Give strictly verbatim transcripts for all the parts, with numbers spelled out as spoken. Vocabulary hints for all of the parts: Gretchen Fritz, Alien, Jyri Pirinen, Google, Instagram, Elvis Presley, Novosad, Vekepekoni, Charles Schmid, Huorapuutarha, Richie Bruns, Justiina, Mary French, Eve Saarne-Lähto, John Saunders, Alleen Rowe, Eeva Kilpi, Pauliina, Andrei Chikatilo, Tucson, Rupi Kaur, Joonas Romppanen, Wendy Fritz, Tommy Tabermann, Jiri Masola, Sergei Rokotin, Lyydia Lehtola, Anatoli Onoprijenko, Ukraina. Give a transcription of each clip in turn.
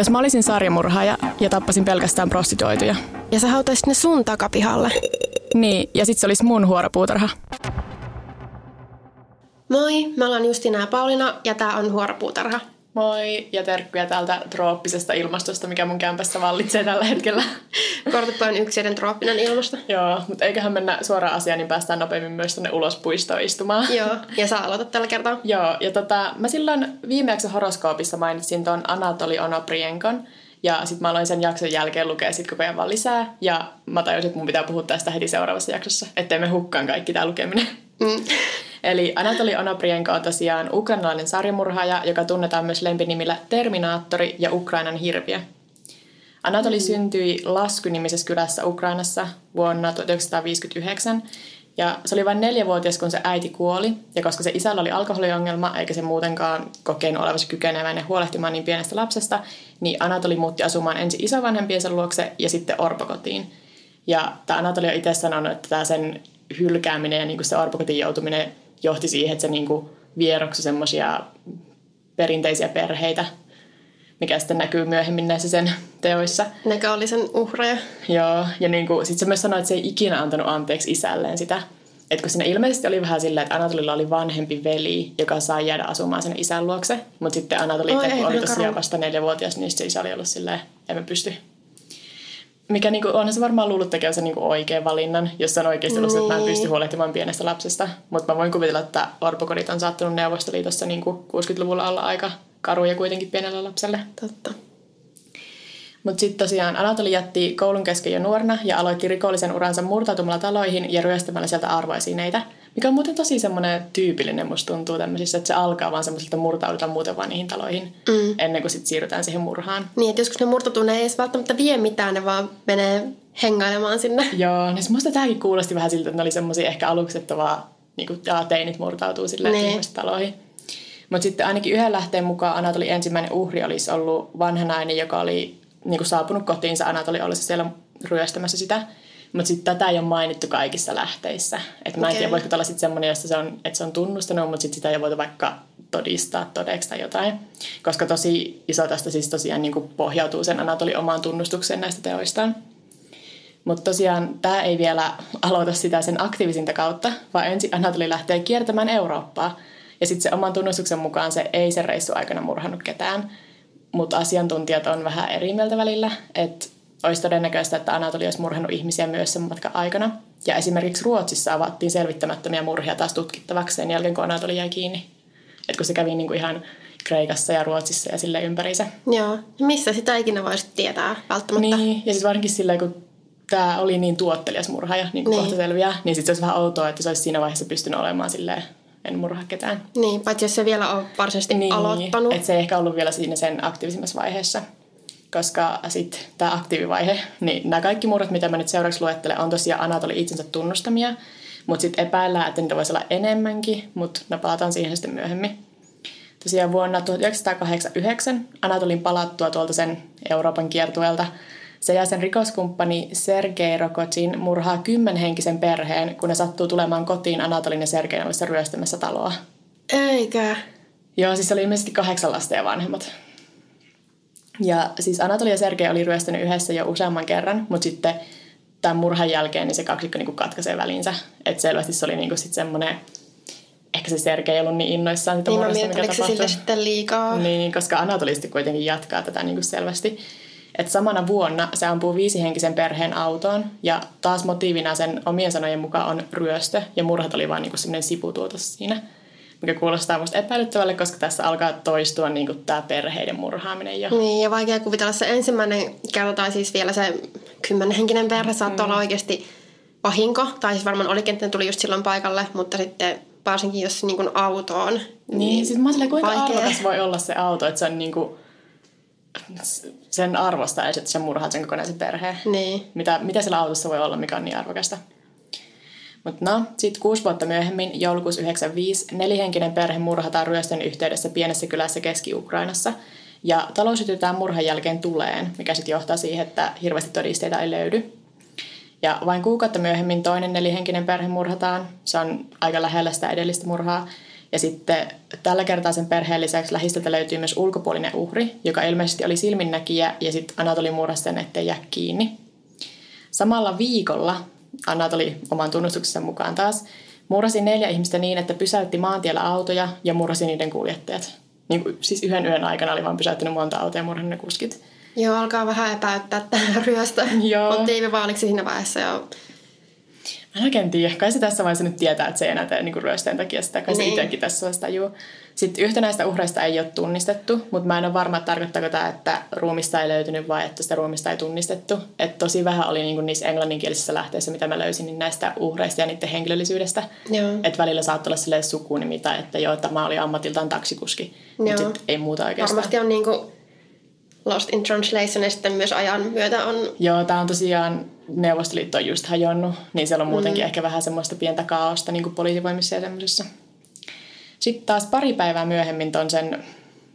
Jos mä olisin sarjamurhaaja ja tappasin pelkästään prostituoituja. Ja sä hautaisit ne sun takapihalle. Niin, ja sit se olisi mun huorapuutarha. Moi, mä ollaan Justiina ja Pauliina ja tää on Huorapuutarha. Moi, ja terkkuja täältä trooppisesta ilmastosta, mikä mun kämpässä vallitsee tällä hetkellä. Kortutko on yksiden trooppinen ilmasto. Joo, mutta eiköhän mennä suoraan asiaan, niin päästään nopeammin myös tonne ulos puistoon istumaan. Joo, ja sä aloitat tällä kertaa. Joo, ja tota, mä silloin viimeksi horoskoopissa mainitsin ton Anatoli Onoprijenkon. Ja sit mä aloin sen jakson jälkeen lukea sit koko ajan vaan lisää. Ja mä tajusin, että mun pitää puhua tästä heti seuraavassa jaksossa, ettei me hukkaan kaikki tää lukeminen. Mm. Eli Anatoli Onoprijenko on tosiaan ukrainalainen sarjamurhaaja, joka tunnetaan myös lempinimillä Terminaattori ja Ukrainan hirviö. Anatoli mm. syntyi Lasky-nimisessä kylässä Ukrainassa vuonna tuhatyhdeksänsataaviisikymmentäyhdeksän. Ja se oli vain neljävuotias, kun se äiti kuoli. Ja koska se isällä oli alkoholiongelma, eikä se muutenkaan kokenut olevansa kykeneväinen huolehtimaan niin pienestä lapsesta, niin Anatoli muutti asumaan ensin isovanhempiensa luokse ja sitten orpokotiin. Ja tämä Anatoli on itse sanonut, että tämä sen hylkääminen ja niinku se orpokotiin joutuminen johti siihen, että se niinku vieroksui semmoisia perinteisiä perheitä, mikä sitten näkyy myöhemmin näissä sen teoissa. Näkö oli sen uhreja. Joo, ja niinku, sitten se myös sanoi, että se ei ikinä antanut anteeksi isälleen sitä. Että kun siinä ilmeisesti oli vähän silleen, että Anatolilla oli vanhempi veli, joka sai jäädä asumaan sen isän luokse. Mutta sitten Anatoli oh, ei, oli tosiaan vasta neljävuotias, niin se isä oli ollut silleen, emme pysty. Mikä niinku, onhan se varmaan luullut tekevänsä niinku oikean valinnan, jos on oikeasti ollut, että mä en pysty huolehtimaan pienestä lapsesta. Mutta mä voin kuvitella, että orpokodit on saattanut Neuvostoliitossa niinku kuusikymmentäluvulla olla aika karuja kuitenkin pienelle lapselle. Totta. Mutta sitten tosiaan Anatoli jätti koulun kesken jo nuorena ja aloitti rikollisen uransa murtautumalla taloihin ja ryöstämällä sieltä arvoesineitä. Mikä on muuten tosi semmoinen tyypillinen, musta tuntuu tämmöisissä, että se alkaa vaan semmoiselta murtaudutaan muuten vaan niihin taloihin mm. ennen kuin sitten siirrytään siihen murhaan. Niin, että joskus ne murtautuu, ne ei edes välttämättä vie mitään, ne vaan menee hengailemaan sinne. Joo, niin musta tämäkin kuulosti vähän siltä, että ne oli semmoisia ehkä aluksi, että vaan niinku, teinit murtautuu silleen ihmisten taloihin. Mutta sitten ainakin yhden lähteen mukaan Anatoli ensimmäinen uhri olisi ollut vanha nainen, joka oli niinku saapunut kotiinsa Anatoli ollessa siellä ryöstämässä sitä. Mutta sitten tätä ei ole mainittu kaikissa lähteissä. Et mä en tiedä, voisiko olla sitten semmoinen, jossa se on, että se on tunnustanut, mutta sitten sitä ei voitu vaikka todistaa todeksi tai jotain. Koska tosi iso tästä siis tosiaan niinku pohjautuu sen Anatoli omaan tunnustukseen näistä teoistaan. Mutta tosiaan tämä ei vielä aloita sitä sen aktiivisinta kautta, vaan ensin Anatoli lähtee kiertämään Eurooppaa. Ja sitten se oman tunnustuksen mukaan se ei sen reissun aikana murhannut ketään, mutta asiantuntijat on vähän eri mieltä välillä, että olisi todennäköistä, että Anatoli olisi murhannut ihmisiä myös sen matkan aikana. Ja esimerkiksi Ruotsissa avattiin selvittämättömiä murhia taas tutkittavaksi sen jälkeen, kun Anatoli jäi kiinni. Että kun se kävi niinku ihan Kreikassa ja Ruotsissa ja silleen ympäriinsä. Joo, ja missä sitä ikinä voisit tietää välttämättä. Niin, ja sitten varsinkin silleen, kun tämä oli niin tuottelias murhaaja, niin kuin niin. Kohta selviää, niin sitten se olisi vähän outoa, että se olisi siinä vaiheessa pystynyt olemaan silleen, en murhaa ketään. Niin, paitsi jos se vielä on varsinaisesti niin, aloittanut. Että se ei ehkä ollut vielä siinä sen aktiivisimmassa vaiheessa. Koska sitten tämä aktiivivaihe, niin nämä kaikki murhat, mitä mä nyt seuraavaksi luettelen, on tosiaan Anatoli itsensä tunnustamia. Mutta sitten epäillään, että niitä voisi olla enemmänkin, mutta no palataan siihen sitten myöhemmin. Tosiaan vuonna tuhatyhdeksänsataakahdeksankymmentäyhdeksän Anatolin palattua tuolta sen Euroopan kiertueelta, se ja sen rikoskumppani Sergei Rokotin murhaa kymmenhenkisen perheen, kun ne sattuu tulemaan kotiin Anatolin ja Sergein ollessa ryöstämässä taloa. Eikä. Joo, siis oli ilmeisesti kahdeksan lasta ja vanhemmat. Ja siis Anatoli ja Sergei oli ryöstänyt yhdessä jo useamman kerran, mutta sitten tämän murhan jälkeen niin se kaksikko niinku katkaisee välinsä. Että selvästi se oli niinku sitten semmoinen, ehkä se Sergei ei ollut niin innoissaan sitä niin murhasta, mikä tapahtui. Sille sitten liikaa. Niin, koska Anatoli sitten kuitenkin jatkaa tätä niinku selvästi. Että samana vuonna se ampuu viisihenkisen perheen autoon ja taas motiivina sen omien sanojen mukaan on ryöstö ja murhat oli vaan niinku semmoinen sivutuotos siinä, mikä kuulostaa musta epäilyttävälle, koska tässä alkaa toistua niinku tää perheiden murhaaminen jo. Niin ja vaikea kuvitella se ensimmäinen kerta tai siis vielä se kymmenhenkinen perhe saattaa mm. olla oikeasti vahinko tai siis varmaan olikin, että ne tuli just silloin paikalle, mutta sitten varsinkin jos niinku autoon. Niin, niin siis mä oon silleen, kuinka arvokas voi olla se auto, että se on niinku sen arvosta ei, että sä murhaat sen kokonaisen perheen. Niin. Mitä, mitä siellä autossa voi olla, mikä on niin arvokasta. Mutta no, sitten kuusi vuotta myöhemmin, joulukuussa yhdeksänkymmentäviisi, nelihenkinen perhe murhataan ryöstön yhteydessä pienessä kylässä Keski-Ukrainassa. Ja talous sytytään murhan jälkeen tuleen, mikä sitten johtaa siihen, että hirveästi todisteita ei löydy. Ja vain kuukautta myöhemmin toinen nelihenkinen perhe murhataan. Se on aika lähellä sitä edellistä murhaa. Ja sitten tällä kertaa sen perheen lisäksi lähistöltä löytyy myös ulkopuolinen uhri, joka ilmeisesti oli silminnäkijä, ja sitten Anatoli murrasi sen, ettei jää kiinni. Samalla viikolla Anatoli oman tunnustuksensa mukaan taas murrasi neljä ihmistä niin, että pysäytti maantiellä autoja ja murrasi niiden kuljettajat. Niin kuin, siis yhden yön aikana oli vaan pysäyttänyt monta autoa ja murhannut ne kuskit. Joo, alkaa vähän epäyttää tämän ryöstä. Mutta ei me vaan onneksi siinä vaiheessa jo. Mä en oikein tiedä. Kai se tässä vaiheessa nyt tietää, että se ei enää tee niin kuin ryösteen takia sitä. Kai niin. Se itsekin tässä vaiheessa tajuu. Sitten yhtä näistä uhreista ei ole tunnistettu, mutta mä en ole varma, että tarkoittaako tämä, että ruumista ei löytynyt vai että sitä ruumista ei tunnistettu. Että tosi vähän oli niin kuin niissä englanninkielisissä lähteissä, mitä mä löysin, niin näistä uhreista ja niiden henkilöllisyydestä. Että välillä saattoi olla silleen sukunimi tai että joo, tämä oli ammatiltaan taksikuski. Mutta sitten ei muuta oikeastaan. Varmasti on niin kuin Lost in Translation ja sitten myös ajan myötä on. Joo, tää on tosiaan, Neuvostoliitto on just hajonnut, niin siellä on muutenkin mm. ehkä vähän semmoista pientä kaaosta niin kuin poliisivoimissa ja semmoisessa. Sitten taas pari päivää myöhemmin ton sen,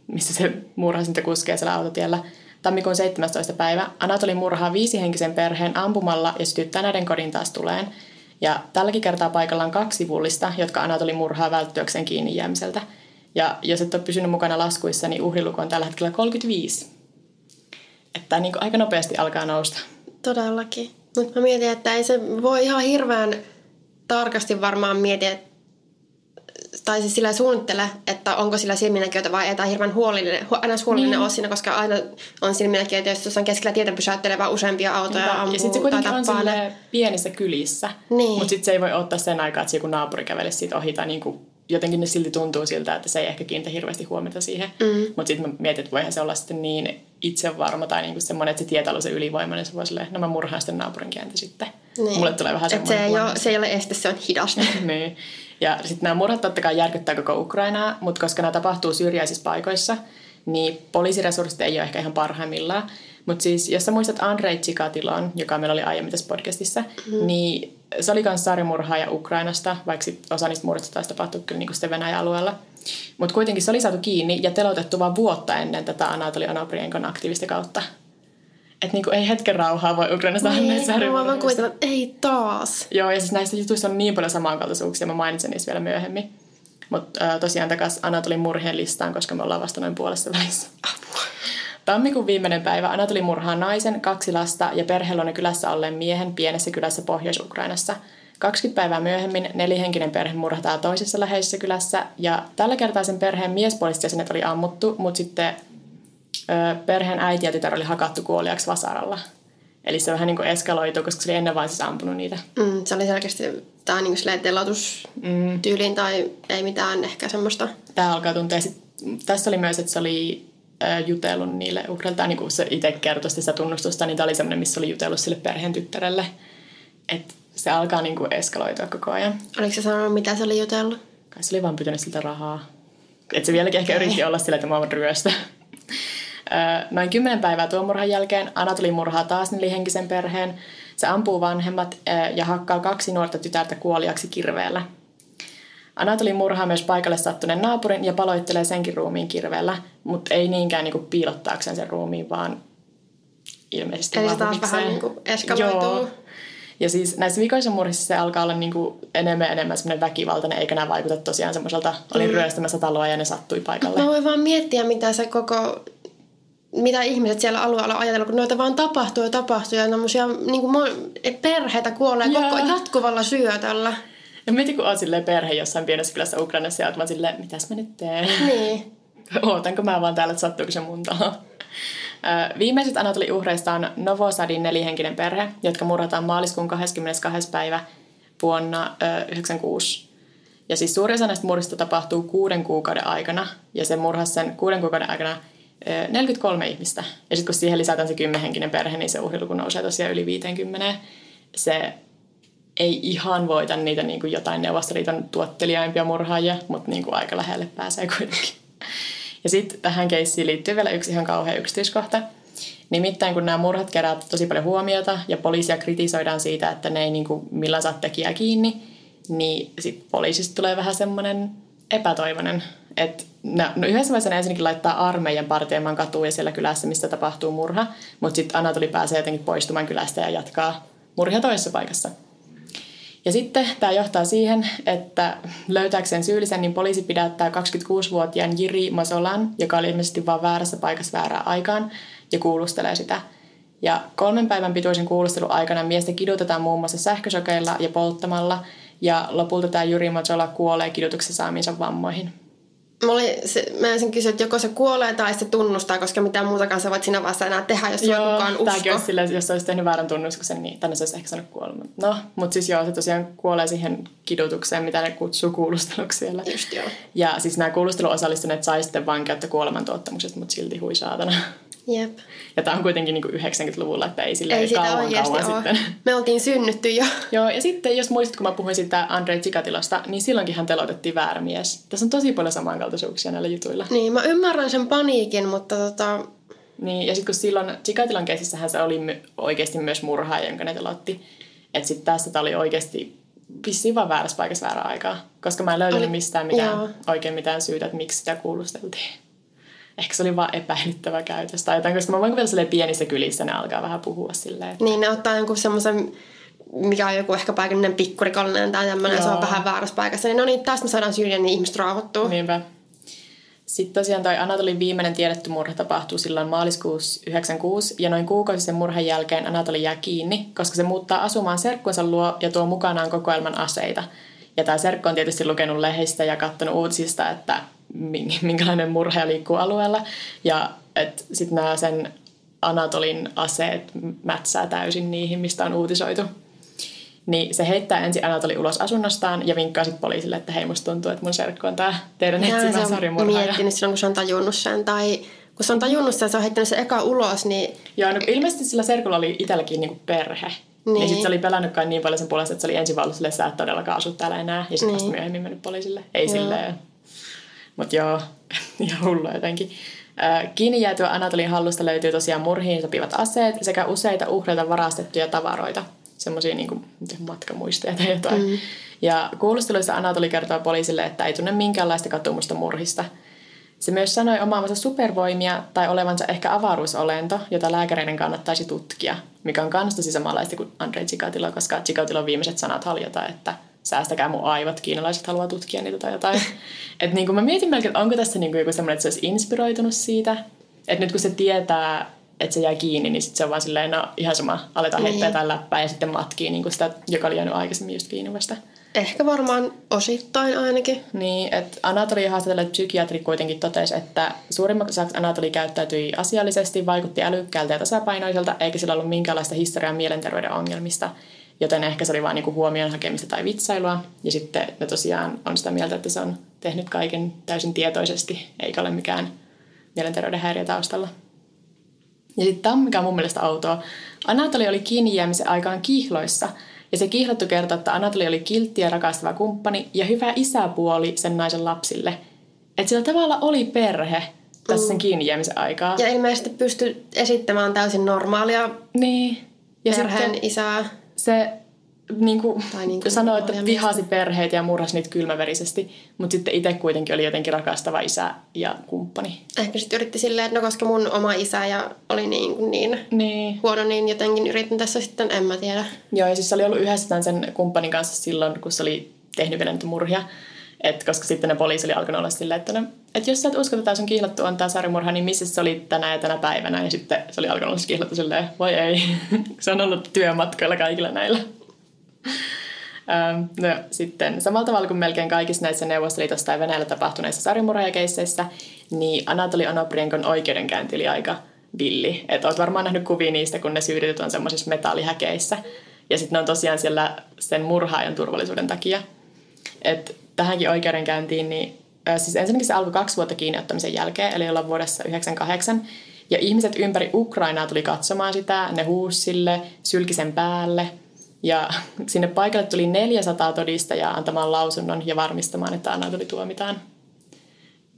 missä se murhasinta kuskee siellä autotiellä, tammikuun seitsemästoista päivä, Anatoli murhaa viisihenkisen perheen ampumalla ja sytyttää näiden kodin taas tuleen. Ja tälläkin kertaa paikalla on kaksi sivullista, jotka Anatoli murhaa välttyäkseen kiinni jäämiseltä. Ja jos et ole pysynyt mukana laskuissa, niin uhriluku on tällä hetkellä kolmekymmentäviisi. Että niin kuin aika nopeasti alkaa nousta. Todellakin. Mutta mä mietin, että ei se voi ihan hirveän tarkasti varmaan mietiä, tai siis sillä suunnittele, että onko sillä silminnäkijöitä vai ei, tai hirveän huolellinen, aina huolellinen niin. ole siinä, koska aina on silminnäkijöitä, jos on keskellä tietä pysäyttelevää useampia autoja ja ampuu. Ja sitten se kuitenkin on silleen pienissä kylissä, niin. Mutta sitten se ei voi ottaa sen aikaa, että joku naapuri kävelisi siitä ohi, tai niin kuin jotenkin ne silti tuntuu siltä, että se ei ehkä kiinnitä hirveästi huomiota siihen. Mm. Mutta sitten mä mietin, että voihan se olla sitten niin itsevarma tai niinku semmoinen, että se tietää olla se ylivoimainen, niin se voi silleen, no mä murhaan sitten naapurin kääntä sitten. Niin. Mulle tulee vähän semmoinen se huono. Ole, se ei ole este, se on hidaste. Niin. Ja sitten nämä murhat totta kai järkyttää koko Ukrainaa, mutta koska nämä tapahtuu syrjäisissä paikoissa, niin poliisiresurssit ei ole ehkä ihan parhaimmillaan. Mutta siis, jos sä muistat Andrei Chikatilon, joka meillä oli aiemmin tässä podcastissa, mm. niin se oli myös saarimurhaaja Ukrainasta, vaikka osa niistä murhista taisi tapahtua kyllä niin sitten Venäjä-alueella. Mutta kuitenkin se oli saatu kiinni ja telotettu vain vuotta ennen tätä Anatoli Onoprijenkon aktiivista kautta. Että niinku ei hetken rauhaa voi Ukrainasta anneet saarimurhaajista. Mä vaan kuitenkaan, että ei taas. Joo, ja siis näissä jutuissa on niin paljon samankaltaisuuksia, mä mainitsen niissä vielä myöhemmin. Mutta äh, tosiaan takaisin Anatolin murhien listaan, koska me ollaan vasta noin puolessa välissä. Apua. Tammikuun viimeinen päivä Anatoli murhaa naisen, kaksi lasta ja perheellinen kylässä olleen miehen pienessä kylässä Pohjois-Ukrainassa. kaksikymmentä päivää myöhemmin nelihenkinen perhe murhataan toisessa läheisessä kylässä. Ja tällä kertaa sen perheen miespuoliset jäsenet oli ammuttu, mutta sitten ö, perheen äiti ja tytär oli hakattu kuoliaksi vasaralla. Eli se vähän niin kuin eskaloituu, koska se oli ennen vain siis ampunut niitä. Mm, se oli selkeästi tämä niin kuin teloitustyyliin mm. tai ei mitään ehkä semmoista. Tämä alkaa tuntea. Sitten, tässä oli myös, että se oli jutellut niille uhreilta, niin kuin se itse kertoi sitä tunnustusta, niin tämä oli semmoinen, missä oli jutellut sille perheen tyttärelle. Että se alkaa niin kuin eskaloitua koko ajan. Oliko se sanonut, mitä se oli jutellut? Kai se oli vaan pyytänyt siltä rahaa. Että se vieläkin ehkä yritti olla sillä, että mä oon ryöstä. Noin kymmenen päivää tuon murhan jälkeen Anatoli murhaa taas nelihenkisen perheen. Se ampuu vanhemmat ja hakkaa kaksi nuorta tytärtä kuoliaksi kirveellä. Anatoli murhaa myös paikalle sattuneen naapurin ja paloittelee senkin ruumiin kirveellä, mutta ei niinkään niinku piilottaakseen sen ruumiin, vaan ilmeisesti eli vaan huvikseen. Vähän niinku eskaloituu. Ja siis näissä vikoissa murhissa se alkaa olla niinku enemmän enemmän semmoinen väkivaltainen, eikä nämä vaikuta tosiaan semmoiselta, oli mm. ryöstämässä taloa ja ne sattui paikalle. Mä voin vaan miettiä, mitä se koko, mitä ihmiset siellä alueella on ajatellut, kun noita vaan tapahtuu ja tapahtuu ja tommosia niinku perheitä kuolee yeah. koko jatkuvalla syötöllä. Ja mietin, kun oot silleen perhe jossain pienessä kylässä Ukrainassa ja oot vaan silleen, mitäs mä nyt teen? Niin. Ootanko mä vaan täällä, että sattuuko se mun talo? Viimeiset Anatoli uhreista on Novosadin nelihenkinen perhe, jotka murhataan maaliskuun kahdeskymmenestoinen päivä vuonna yhdeksänkymmentäkuusi. Ja siis suurin osa näistä murhista tapahtuu kuuden kuukauden aikana. Ja se murhasi sen kuuden kuukauden aikana neljäkymmentäkolme ihmistä. Ja sitten kun siihen lisätään se kymmenhenkinen perhe, niin se uhriluku nousee tosiaan yli viisikymmentä. Se ei ihan voita niitä niin kuin jotain Neuvostoliiton tuottelijaimpia murhaajia, mutta niin kuin aika lähelle pääsee kuitenkin. Ja sitten tähän keissiin liittyy vielä yksi ihan kauhean yksityiskohta. Nimittäin kun nämä murhat keräävät tosi paljon huomiota ja poliisia kritisoidaan siitä, että ne ei niin kuin millään saa tekijää kiinni, niin sitten poliisista tulee vähän semmoinen epätoivoinen. Että no yhdessä vaiheessa ne ensinnäkin laittaa armeijan partioimaan katuun ja siellä kylässä, missä tapahtuu murha, mutta sitten Anatoli pääsee jotenkin poistumaan kylästä ja jatkaa murhia toisessa paikassa. Ja sitten tämä johtaa siihen, että löytääkseen syyllisen, niin poliisi pidättää kaksikymmentäkuusivuotiaan Jiri Masolan, joka oli ilmeisesti vaan väärässä paikassa väärään aikaan, ja kuulustelee sitä. Ja kolmen päivän pituisen kuulustelun aikana miestä kidutetaan muun muassa sähkösokeilla ja polttamalla, ja lopulta tämä Jiri Masola kuolee kidutuksen saamiinsa vammoihin. Mä, olin, se, mä ensin kysyin, että joko se kuolee tai se tunnustaa, koska mitään muutakaan sä voit siinä vaiheessa enää tehdä, jos joo, kukaan usko. Tämäkin olisi silleen, jos olisi tehnyt väärän tunnuskuksen, niin tänne se olisi ehkä sanonut kuolema. No, mutta siis joo, se tosiaan kuolee siihen kidutukseen, mitä ne kutsuu kuulusteluksi siellä. Just joo. Ja siis nämä kuulusteluosallistuneet sai sitten vankeutta kuolemantuottamuksesta, mutta silti hui saatana. Jep. Ja tämä on kuitenkin niinku yhdeksänkymmentäluvulla, että ei silleen ei kauan kauan sitten. Me oltiin synnytty jo. Joo, ja sitten jos muistat, kun mä puhuin siitä Andrei Chikatilosta, niin silloinkin hän teloitettiin väärä mies. Tässä on tosi paljon samankaltaisuuksia näillä jutuilla. Niin, mä ymmärrän sen paniikin, mutta tota... Niin, ja sitten kun silloin Chikatilon keisissähän se oli my- oikeasti myös murhaa, jonka ne teloitti. Että sitten tässä tämä oli oikeasti vissiin vaan väärässä paikassa väärä aikaa. Koska mä en löytänyt mistään mitään, jaa. oikein mitään syytä, että miksi sitä kuulusteltiin. Ehkä se oli vaan epäilyttävä käytös tai jotain, koska mä voin kuvitella silleen pienissä kylissä ne alkaa vähän puhua silleen. Että... Niin, ne ottaa jonkun semmoisen, mikä on joku ehkä paikallinen pikkurikollinen tai tämmöinen, se on vähän väärässä paikassa. Niin no niin, taas me saadaan syyden, niin ihmiset rauhoittuu. Niinpä. Sitten tosiaan toi Anatolin viimeinen tiedetty murha tapahtuu silloin maaliskuussa yhdeksänkymmentäkuusi ja noin kuukausi sen murhan jälkeen Anatoli jää kiinni, koska se muuttaa asumaan serkkunsa luo ja tuo mukanaan kokoelman aseita. Ja tämä serkku on tietysti lukenut lehdistä ja katsonut uutisista, että minkälainen murhaaja liikkuu alueella. Ja sitten nämä sen Anatolin aseet mätsää täysin niihin, mistä on uutisoitu. Niin se heittää ensin Anatoli ulos asunnostaan ja vinkkaa sitten poliisille, että hei, musta tuntuu, että mun serkku on tämä teidän etsimä sarimurhaaja. Miettinyt silloin, kun se on tajunnut sen tai... Kun se on tajunnut sen, se on heittänyt sen eka ulos, niin... Joo, no ilmeisesti sillä serkulla oli itselläkin niinku perhe. Niin. Niin sit se oli pelannutkaan niin paljon sen puolesta, että se oli ensin vaan ollut silleen, että sä et todellakaan asu täällä enää. Ja sit niin. vasta myöhemmin mennyt poliisille. Ei silleen. Mut joo, ihan hullu jotenkin. Äh, kiinni jäätyä Anatolin hallusta löytyy tosiaan murhiin sopivat aseet sekä useita uhreilta varastettuja tavaroita. Semmosia niinku matkamuisteja tai jotain. Mm. Ja kuulusteluissa Anatoli kertoo poliisille, että ei tunne minkäänlaista katumusta murhista. Se myös sanoi omaavansa supervoimia tai olevansa ehkä avaruusolento, jota lääkäreiden kannattaisi tutkia, mikä on kans tosi samanlaista kuin Andrei Chikatilo, koska Chikatilon viimeiset sanat haljota, että säästäkää mun aivot, kiinalaiset haluaa tutkia niitä tai jotain. Et niin mä mietin melkein, että onko tässä niin joku semmoinen, että se olisi inspiroitunut siitä. Että nyt kun se tietää, että se jää kiinni, niin sit se on vaan silleen, no ihan sama, aletaan heittää jotain läppää ja sitten matkii niin sitä, joka oli jäänyt aikaisemmin just kiinni vasta. Ehkä varmaan osittain ainakin. Niin, että Anatoli haastatellut psykiatri kuitenkin totesi, että suurimmaksi osaksi Anatoli käyttäytyi asiallisesti, vaikutti älykkäältä ja tasapainoiselta, eikä sillä ollut minkäänlaista historiaa mielenterveyden ongelmista, joten ehkä se oli vaan niinku huomion hakemista tai vitsailua. Ja sitten ne tosiaan on sitä mieltä, että se on tehnyt kaiken täysin tietoisesti, eikä ole mikään mielenterveyden häiriö taustalla. Ja sitten tämä on mikä on mun mielestä outoa. Anatoli oli kiinni jäämisen aikaan kihloissa, ja se kihlottu kertoo, että Anatoli oli kiltti ja rakastava kumppani ja hyvä isäpuoli sen naisen lapsille. Että sillä tavalla oli perhe tässä sen kiinni jäämisen aikaa. Ja ilmeisesti pystyi esittämään täysin normaalia niin. ja perheen isää. Se niin kuin niin sanoi, että vihasi perheitä ja murhasi niitä kylmäverisesti, mutta sitten itse kuitenkin oli jotenkin rakastava isä ja kumppani. Ehkä sitten yritti silleen, että no koska mun oma isä ja oli niin, niin, niin. huono, niin jotenkin yritin tässä sitten, en mä tiedä. Joo, ja siis se oli ollut yhdessä tämän sen kumppanin kanssa silloin, kun se oli tehnyt vielä niitä murhia. Et koska sitten ne poliisi oli alkanut olla silleen, että, no, että jos sä et usko, että tää sun kihlattu on tää saarimurha, niin missä se oli tänä ja tänä päivänä? Ja sitten se oli alkanut olla kihlattu silleen, voi ei, se on ollut työmatkoilla kaikilla näillä. No, sitten samalla tavalla kuin melkein kaikissa näissä Neuvostoliitossa tai Venäjällä tapahtuneissa sarimurhaajakeisseissä, niin Anatoli Onoprijenkon oikeudenkäynti oli aika villi. Että olet varmaan nähnyt kuvia niistä, kun ne syydetyt on semmoisissa metallihäkeissä. Ja sitten ne on tosiaan siellä sen murhaajan turvallisuuden takia. Että tähänkin oikeudenkäyntiin, niin siis ensinnäkin se alkoi kaksi vuotta kiinniottamisen jälkeen, eli ollaan vuodessa yhdeksänkymmentäkahdeksan. Ja ihmiset ympäri Ukrainaa tuli katsomaan sitä, ne huusi sille, sylki sen päälle. Ja sinne paikalle tuli neljäsataa todistajaa antamaan lausunnon ja varmistamaan, että Anatoli tuomitaan.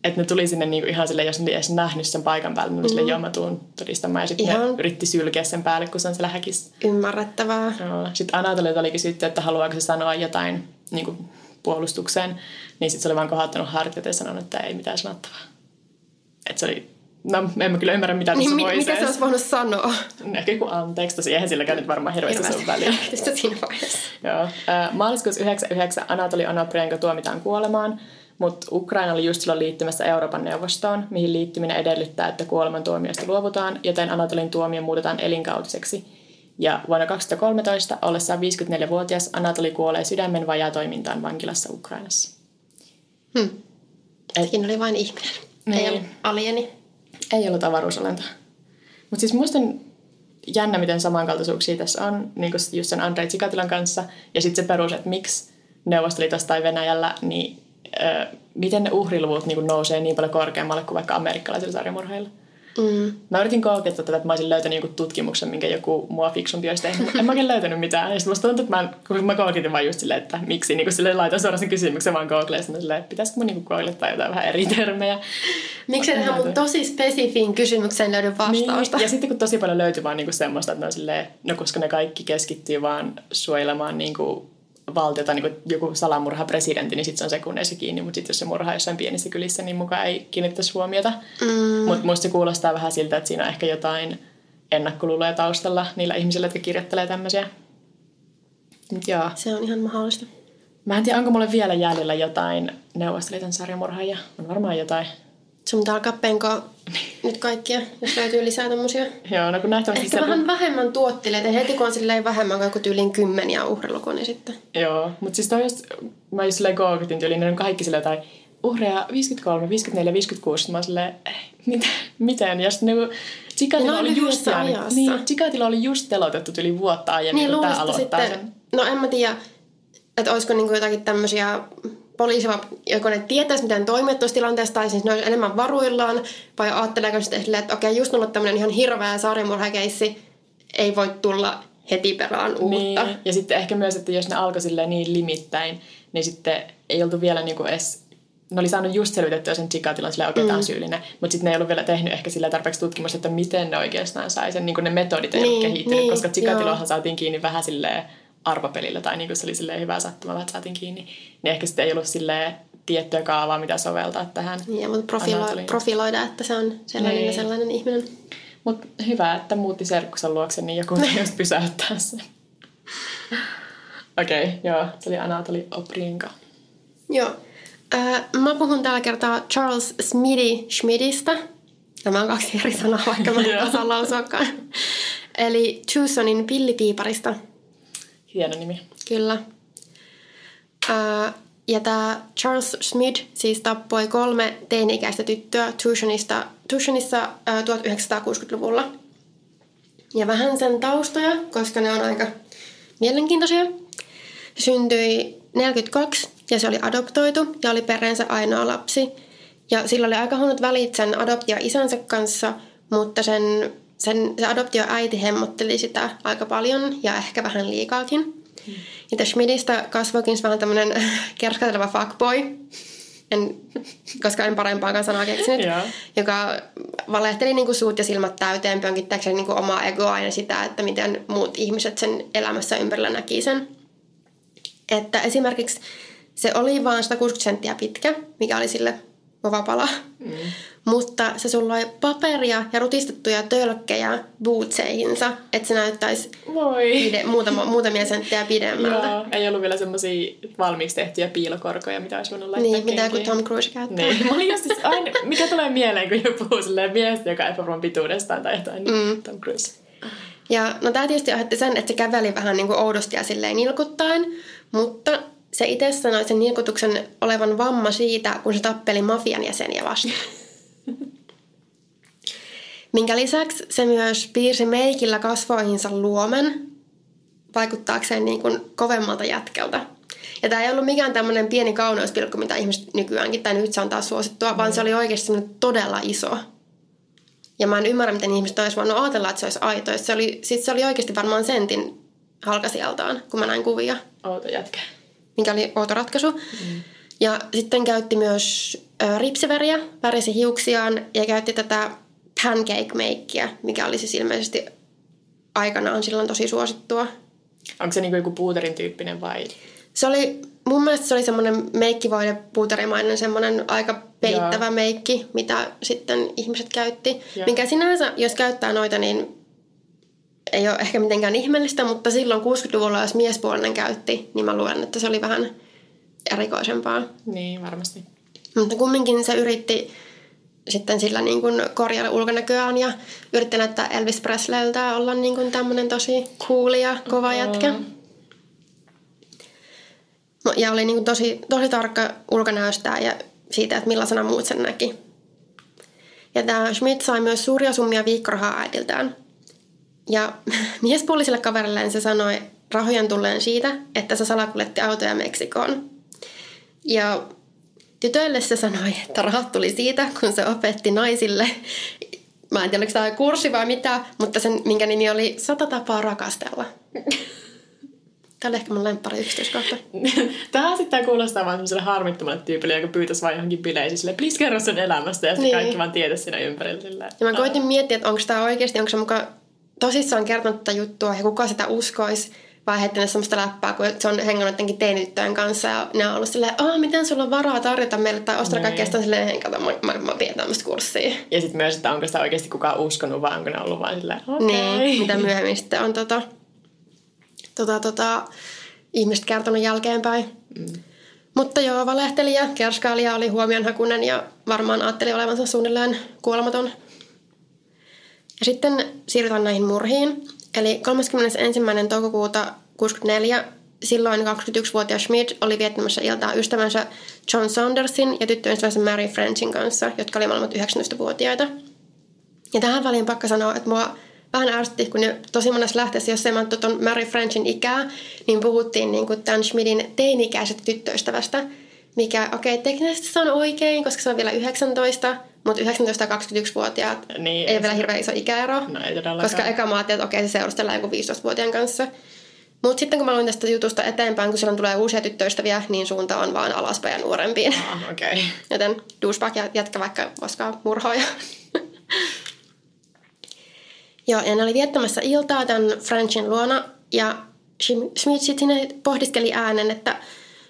Että ne tuli sinne niinku ihan silleen, jos ne ei edes nähnyt sen paikan päälle, niin mm. silleen, joo mä tuun todistamaan. Ja sitten yritti sylkeä sen päälle, kun se on siellä häkissä. Ymmärrettävää. No. Sitten Anatolilta oli kysytty, että haluaako se sanoa jotain niinku puolustukseen. Niin sitten se oli vaan kohauttanut hartiat ja sanonut, että ei mitään sanottavaa. Että se oli No, en mä kyllä ymmärrä, mitä niin, tuossa voi Mitä se olisi voinut sanoa? Ehkä joku anteeksi, tosi eihän silläkään nyt varmaan hirveästi sun väliin. Hirveästi siinä vaiheessa. Joo. Maaliskuussa yhdeksänkymmentäyhdeksän Anatoli Onoprijenko tuomitaan kuolemaan, mutta Ukraina oli just silloin liittymässä Euroopan neuvostoon, mihin liittyminen edellyttää, että kuolemantuomiosta luovutaan, joten Anatolin tuomio muutetaan elinkautiseksi. Ja vuonna kaksituhattakolmetoista ollessaan viisikymmentäneljävuotias Anatoli kuolee sydämen vajaatoimintaan vankilassa Ukrainassa. Hmm. Et... Siinä oli vain ihminen. Niin. Ei ollut alieni. Ei ollut avaruusolento. Mutta siis muistan jännä, miten samankaltaisuuksia tässä on, niin kuin just sen Andrei Chikatilan kanssa. Ja sitten se perus, että miksi Neuvostoliitossa tai Venäjällä, niin ö, miten ne uhriluvut niin kuin nousee niin paljon korkeammalle kuin vaikka amerikkalaisilla sarjamurheilla. Mm. Mä yritin kouketta tätä, että mä olisin löytänyt joku tutkimuksen, minkä joku mua fiksumpi olisi tehnyt. En mä oikein löytänyt mitään. Ja sit musta tuntuu, että mä, kun mä koukitin vaan just silleen, että miksi, niin kun silleen laitan suoraan sen kysymyksen vaan googleen, silleen, että pitäisikö mun niin googlettaa jotain vähän eri termejä. Miksi tähän mun tosi spesifiin kysymykseen löydy vastausta? Niin. Ja sitten kun tosi paljon löytyy vaan niin semmoista, että no silleen, no koska ne kaikki keskittyy vaan suojelemaan niin kuin valtiota, niin kuin joku salamurhapresidentti, niin sitten se on sekunneissa kiinni, mutta sitten jos se murhaa jossain pienissä kylissä, niin mukaan ei kiinnittäisi huomiota. Mm. Mutta musta se kuulostaa vähän siltä, että siinä on ehkä jotain ennakkoluuloja taustalla niillä ihmisillä, jotka kirjoittelee tämmöisiä. Joo. Se on ihan mahdollista. Mä en tiedä, onko mulle vielä jäljellä jotain Neuvostoliiton sarjamurhaajia. On varmaan jotain. Sun pitää alkaa penkaa nyt kaikkia, jos löytyy lisää tommosia. Joo, no kun nähtävästi... Ehkä vähän vähemmän tuottileita. Heti kun on silleen vähemmän kuin tyyliin kymmeniä uhrilukuun, niin sitten... Joo, mutta siis toi just... Mä just silleen googitin tyyliin, ne on kaikki silleen tai uhreja viisikymmentäkolme, viisikymmentäneljä, viisikymmentäkuusi. Sitten mä oon silleen, mitä, miten? Ja sitten niinku... Chikatilo oli just... Niin, Chikatilo oli just telotettu tyyliin vuotta aiemmin, niin, kun tää aloittaa sitten, sen. No en mä tiedä, että olisiko niinku jotakin tämmösiä... Poliisi, joko ne tietäisi, miten toimivat tuossa tilanteessa, tai siis ne olisi enemmän varuillaan, vai ajatteleeko sitten silleen, että okei, just on ollut tämmöinen ihan hirveä sarjamurhakeissi, ei voi tulla heti perään uutta. Niin. Ja sitten ehkä myös, että jos ne alkoi silleen niin limittäin, niin sitten ei oltu vielä niinku edes, ne oli saanut just selvitettyä sen Chikatilan silleen, okei, mm. tämä on syyllinen, mutta sitten ne ei ollut vielä tehnyt ehkä silleen tarpeeksi tutkimusta, että miten ne oikeastaan sai sen, niin kuin ne metodit ei niin, ollut kehittynyt, niin, koska Chikatilohan saatiin kiinni vähän silleen, arvopelillä tai niin kuin se oli silleen hyvää sattumaa, että saatiin kiinni, niin ehkä sitten ei ollut silleen tiettyä kaavaa, mitä soveltaa tähän. Niin, mutta profilo- profiloida, että se on sellainen ja sellainen ihminen. Mutta hyvä, että muutti serkkusen luokse, niin joku ei just pysäyttää sen. Okei, okay, joo, se oli Anatoli Onoprijenko. Joo, äh, mä puhun tällä kertaa Charles Schmidi Schmidistä. Tämä on kaksi eri sanaa, vaikka mä en osaa lausuakaan. Eli Tucsonin pillipiiparista. Hieno nimi. Kyllä. Uh, ja tämä Charles Schmid siis tappoi kolme teini-ikäistä tyttöä Tucsonista, Tucsonissa uh, tuhatyhdeksänsataakuusikymmentäluvulla. Ja vähän sen taustoja, koska ne on aika mielenkiintoisia. Se syntyi neljäkymmentäkaksi ja se oli adoptoitu ja oli perheensä ainoa lapsi. Ja sillä oli aika huonot välit sen adoptioisänsä kanssa, mutta sen... Sen, se adoptioäiti hemmotteli sitä aika paljon ja ehkä vähän liikaakin. Mm. Ja tästä Schmidistä kasvoikin vähän tämmöinen kerskateleva fuckboy, en, koska en parempaakaan sanaa keksinyt, yeah. joka valehteli niinku suut ja silmät täyteen pönkittääkseen niinku omaa egoa ja sitä, että miten muut ihmiset sen elämässä ympärillä näki sen. Että esimerkiksi se oli vain sata kuusikymmentä senttiä pitkä, mikä oli sille kova pala. Mm. Mutta se sulloi paperia ja rutistettuja tölkkejä bootseihinsa, että se näyttäisi pide, muutama, muutamia senttejä pidemmältä. Joo, ei ollut vielä semmoisia valmiiksi tehtyjä piilokorkoja, mitä olisi voinut laittaa. Niin, mitä kuin Tom Cruise käyttää. Niin, mä olin just siis aina, mikä tulee mieleen, kun joku puhuu silleen miestä, joka ei varmaan pituudestaan tai jotain, niin mm. Tom Cruise. Ja no tää tietysti aiheutti sen, että se käveli vähän niin kuin oudosti ja silleen nilkuttaen, mutta... Se itse sanoi sen nilkutuksen olevan vamma siitä, kun se tappeli mafian jäseniä vastaan. Minkä lisäksi se myös piirsi meikillä kasvoihinsa luomen, vaikuttaakseen niin kuin kovemmalta jätkeltä. Ja tämä ei ollut mikään tämmöinen pieni kauneuspilkku, mitä ihmiset nykyäänkin, tai nyt se on taas suosittua, vaan se oli oikeasti todella iso. Ja mä en ymmärrä, miten ihmiset olisi voinut ajatella, että se olisi aito. Se oli, sit se oli oikeasti varmaan sentin halkasijaltaan, kun mä näin kuvia. Outo jätkä. Mikä oli outo ratkaisu. Mm. Ja sitten käytti myös ö, ripsiväriä, värisi hiuksiaan ja käytti tätä pancake-meikkiä, mikä oli siis ilmeisesti aikanaan silloin tosi suosittua. Onko se niin kuin joku puuterin tyyppinen vai? Se oli, mun mielestä se oli semmoinen meikkivoide puuterimainen, semmoinen aika peittävä ja. meikki, mitä sitten ihmiset käytti. Ja. Minkä sinänsä, jos käyttää noita, niin ei ole ehkä mitenkään ihmeellistä, mutta silloin kuusikymmentäluvulla, jos miespuolinen käytti, niin mä luulen, että se oli vähän erikoisempaa. Niin, varmasti. Mutta kumminkin se yritti sitten sillä niin kuin korjailla ulkonäköään ja yritti näyttää Elvis Presleyltä ja olla niin kuin tämmöinen tosi cool ja kova mm-hmm. jätkä. Ja oli niin kuin tosi, tosi tarkka ulkonäöstää ja siitä, että millaisena muut sen näki. Ja tämä Schmid sai myös suuria summia viikkorahaa äidiltään. Ja miespuoliselle kaverilleen se sanoi rahojen tulleen siitä, että se salakuljetti autoja Meksikoon. Ja tytöille se sanoi, että rahat tuli siitä, kun se opetti naisille. Mä en tiedä, oliko tämä kurssi vai mitä, mutta sen, minkä nimi oli sata tapaa rakastella. Tämä oli ehkä mun lemppari yksityiskohta. Tämä sitten kuulostaa vaan sellaiselle harmittomalle tyypille, joka pyytäisi vaan johonkin bileisiin silleen, please kerro sun elämästä, ja niin. kaikki vaan tietäisi siinä ympärillä. Silleen. Ja mä koitin miettiä, että onko tämä oikeasti, onko se mukaan tosissaan kertonut tätä juttua, ja kuka sitä uskoisi, vai heittänyt semmoista läppää, kun se on hengannut jotenkin teinityttöjen kanssa, ja ne on ollut silleen, aah, miten sulla on varaa tarjota meille, tai ostaa kaikkea, ja silleen, hei, kato, mä, mä, mä pidän tämmöistä kurssia. Ja sitten myös, että onko sitä oikeasti kukaan uskonut, vai onko ne ollut vaan silleen, okei. Okay. Niin, mitä myöhemmin sitten on tota, tota, tota, ihmiset kertonut jälkeenpäin. Mm. Mutta joo, valehteli ja kerskailija oli huomionhakuinen, ja varmaan ajatteli olevansa suunnilleen kuolematon. Ja sitten siirrytään näihin murhiin. Eli kolmaskymmenesensimmäinen toukokuuta kuusikymmentäneljä silloin kaksikymmentäyksivuotias Schmid oli viettämässä iltaa ystävänsä John Saundersin ja tyttöystävänsä Mary Frenchin kanssa, jotka oli molemmat yhdeksäntoistavuotiaita. Ja tähän väliin pakka sanoa, että mua vähän ärsytti, kun tosi monessa lähteessä, jos ei mä tuon Mary Frenchin ikää, niin puhuttiin niin kuin tämän Schmidin teini-ikäisestä tyttöystävästä, mikä okei, okay, teknisesti se on oikein, koska se on vielä yhdeksäntoista, mutta yhdeksäntoista- ja kaksikymmentäyksivuotiaat niin, ei ole vielä hirveän iso ikäero, no, koska eka mä ajattelin, että okei, se seurustellaan joku viisitoistavuotiaan kanssa. Mutta sitten kun mä luin tästä jutusta eteenpäin, kun silloin tulee uusia tyttöystäviä, niin suunta on vaan alaspäin ja nuorempiin. Ah, okei. Okay. Joten douchebag jätkä vaikka koskaan murhoja. Joo, ja ne oli viettämässä iltaa tämän Frenchin luona, ja Schmid sitten pohdiskeli äänen, että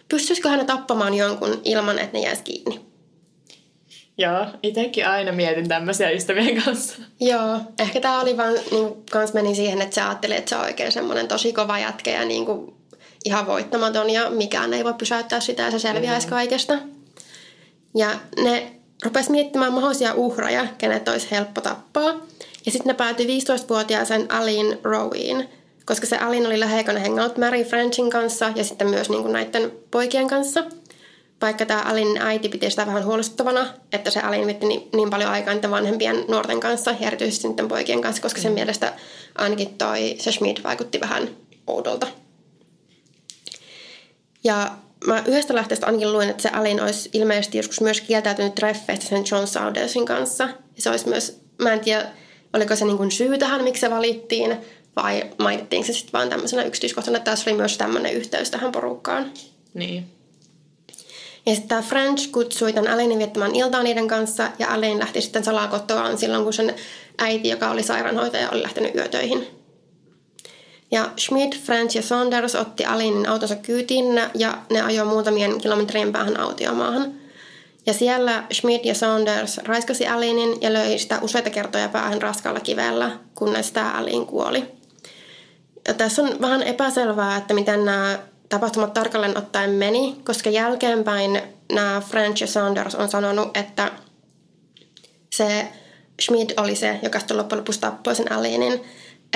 pystyisikö hän tappamaan jonkun ilman, että ne jäisi kiinni. Joo, itsekin aina mietin tämmöisiä ystävien kanssa. Joo, ehkä tämä oli vaan, niin kans meni siihen, että sä ajattelin, että se on oikein semmoinen tosi kova jätkä ja niin kuin ihan voittamaton ja mikään ei voi pysäyttää sitä ja se selviäisi mm-hmm. kaikesta. Ja ne rupesi miettimään mahdollisia uhreja, kenet olisi helppo tappaa. Ja sitten ne päätyi viisitoistavuotiaaseen Alleen Rowein, koska se Alleen oli läheikönä hengannut Mary Frenchin kanssa ja sitten myös niin kuin näiden poikien kanssa. Vaikka tämä Aleenen äiti piti sitä vähän huolestuttavana, että se Aleen vietti niin, niin paljon aikaa niiden vanhempien nuorten kanssa ja erityisesti niiden poikien kanssa, koska sen mielestä ainakin toi se Schmid vaikutti vähän oudolta. Ja mä yhdestä lähteestä ainakin luin, että se Aleen olisi ilmeisesti joskus myös kieltäytynyt treffeistä sen John Saundersin kanssa. Ja se olisi myös, mä en tiedä, oliko se niin kuin syy tähän, miksi se valittiin, vai mainittiinko se sitten vaan tämmöisenä yksityiskohtana, että tässä oli myös tämmöinen yhteys tähän porukkaan. Niin. Ja sitten tämä French kutsui tämän Aleenen viettämään iltaa niiden kanssa, ja Aleen lähti sitten salaa kotoaan silloin, kun sen äiti, joka oli sairaanhoitaja, oli lähtenyt yötöihin. Ja Schmid, French ja Saunders otti Aleenin autonsa kyytiin, ja ne ajoi muutamien kilometrien päähän autiomaahan. Ja siellä Schmid ja Saunders raiskasi Aleenin ja löi sitä useita kertoja päähän raskaalla kivellä, kunnes tämä Aleen kuoli. Ja tässä on vähän epäselvää, että miten nämä tapahtumat tarkalleen ottaen meni, koska jälkeenpäin nämä French ja Saunders on sanonut, että se Schmid oli se, joka sitten loppujen lopuksi tappoi sen Aleenin,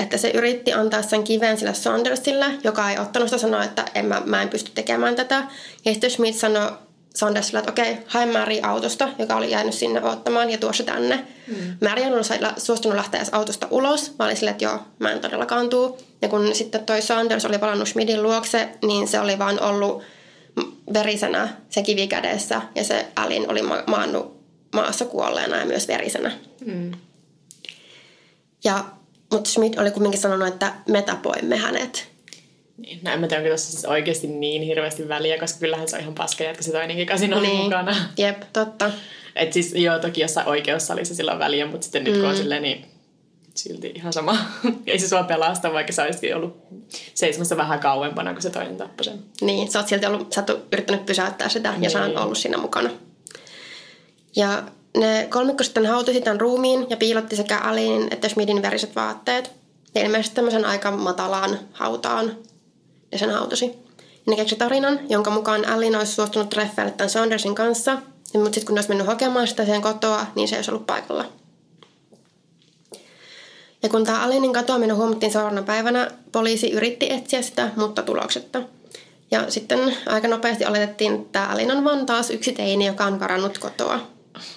että se yritti antaa sen kiven sille Saundersille, joka ei ottanut sitä sanoa, että en, mä, mä en pysty tekemään tätä. Ja sitten Schmid sanoi Saundersille, että okei, hae Mary autosta, joka oli jäänyt sinne odottamaan ja tuossa tänne. Mm. Mary oli suostunut lähteä autosta ulos. Mä olin silleen, että joo, mä en todellakaan tuu. Ja kun sitten toi Saunders oli palannut Schmidin luokse, niin se oli vaan ollut verisenä se kivi kädessä. Ja se Aleen oli ma- maannut maassa kuolleena ja myös verisenä. Mm. Ja, mutta Schmid oli kuitenkin sanonut, että me tapoimme hänet. Niin, no en mä tiedä, onko tuossa siis oikeasti niin hirveästi väliä, koska kyllähän se on ihan paska jätkä se toinenkin kasin oli niin mukana. Jep, totta. Et siis joo, toki jossain oikeussalissa sillä on väliä, mutta sitten mm. nyt kun on silleen, niin silti ihan sama. Ei se sua pelasta, vaikka sä olisit ollut seisomassa vähän kauempana, kun se toinen tappoi sen. Niin, sä oot silti ollut, sä oot yrittänyt pysäyttää sitä niin. ja sä oot ollut siinä mukana. Ja ne kolmikko sitten hautui tämän ruumiin ja piilotti sekä Aleenin että Schmidin veriset vaatteet. Ja ilmeisesti tämmöisen aika matalaan hautaan ja sen hautusi. Ja ne keksi tarinan, jonka mukaan Aline olisi suostunut treffeille tämän Saundersin kanssa. Ja, mutta sitten kun ne olisi mennyt hakemaan sitä siihen kotoa, niin se ei olisi ollut paikalla. Ja kun tämä Alinin katoaminen huomattiin seuraavana päivänä, poliisi yritti etsiä sitä, mutta tuloksetta. Ja sitten aika nopeasti oletettiin, että Aline on vaan taas yksi teini, joka on karannut kotoa.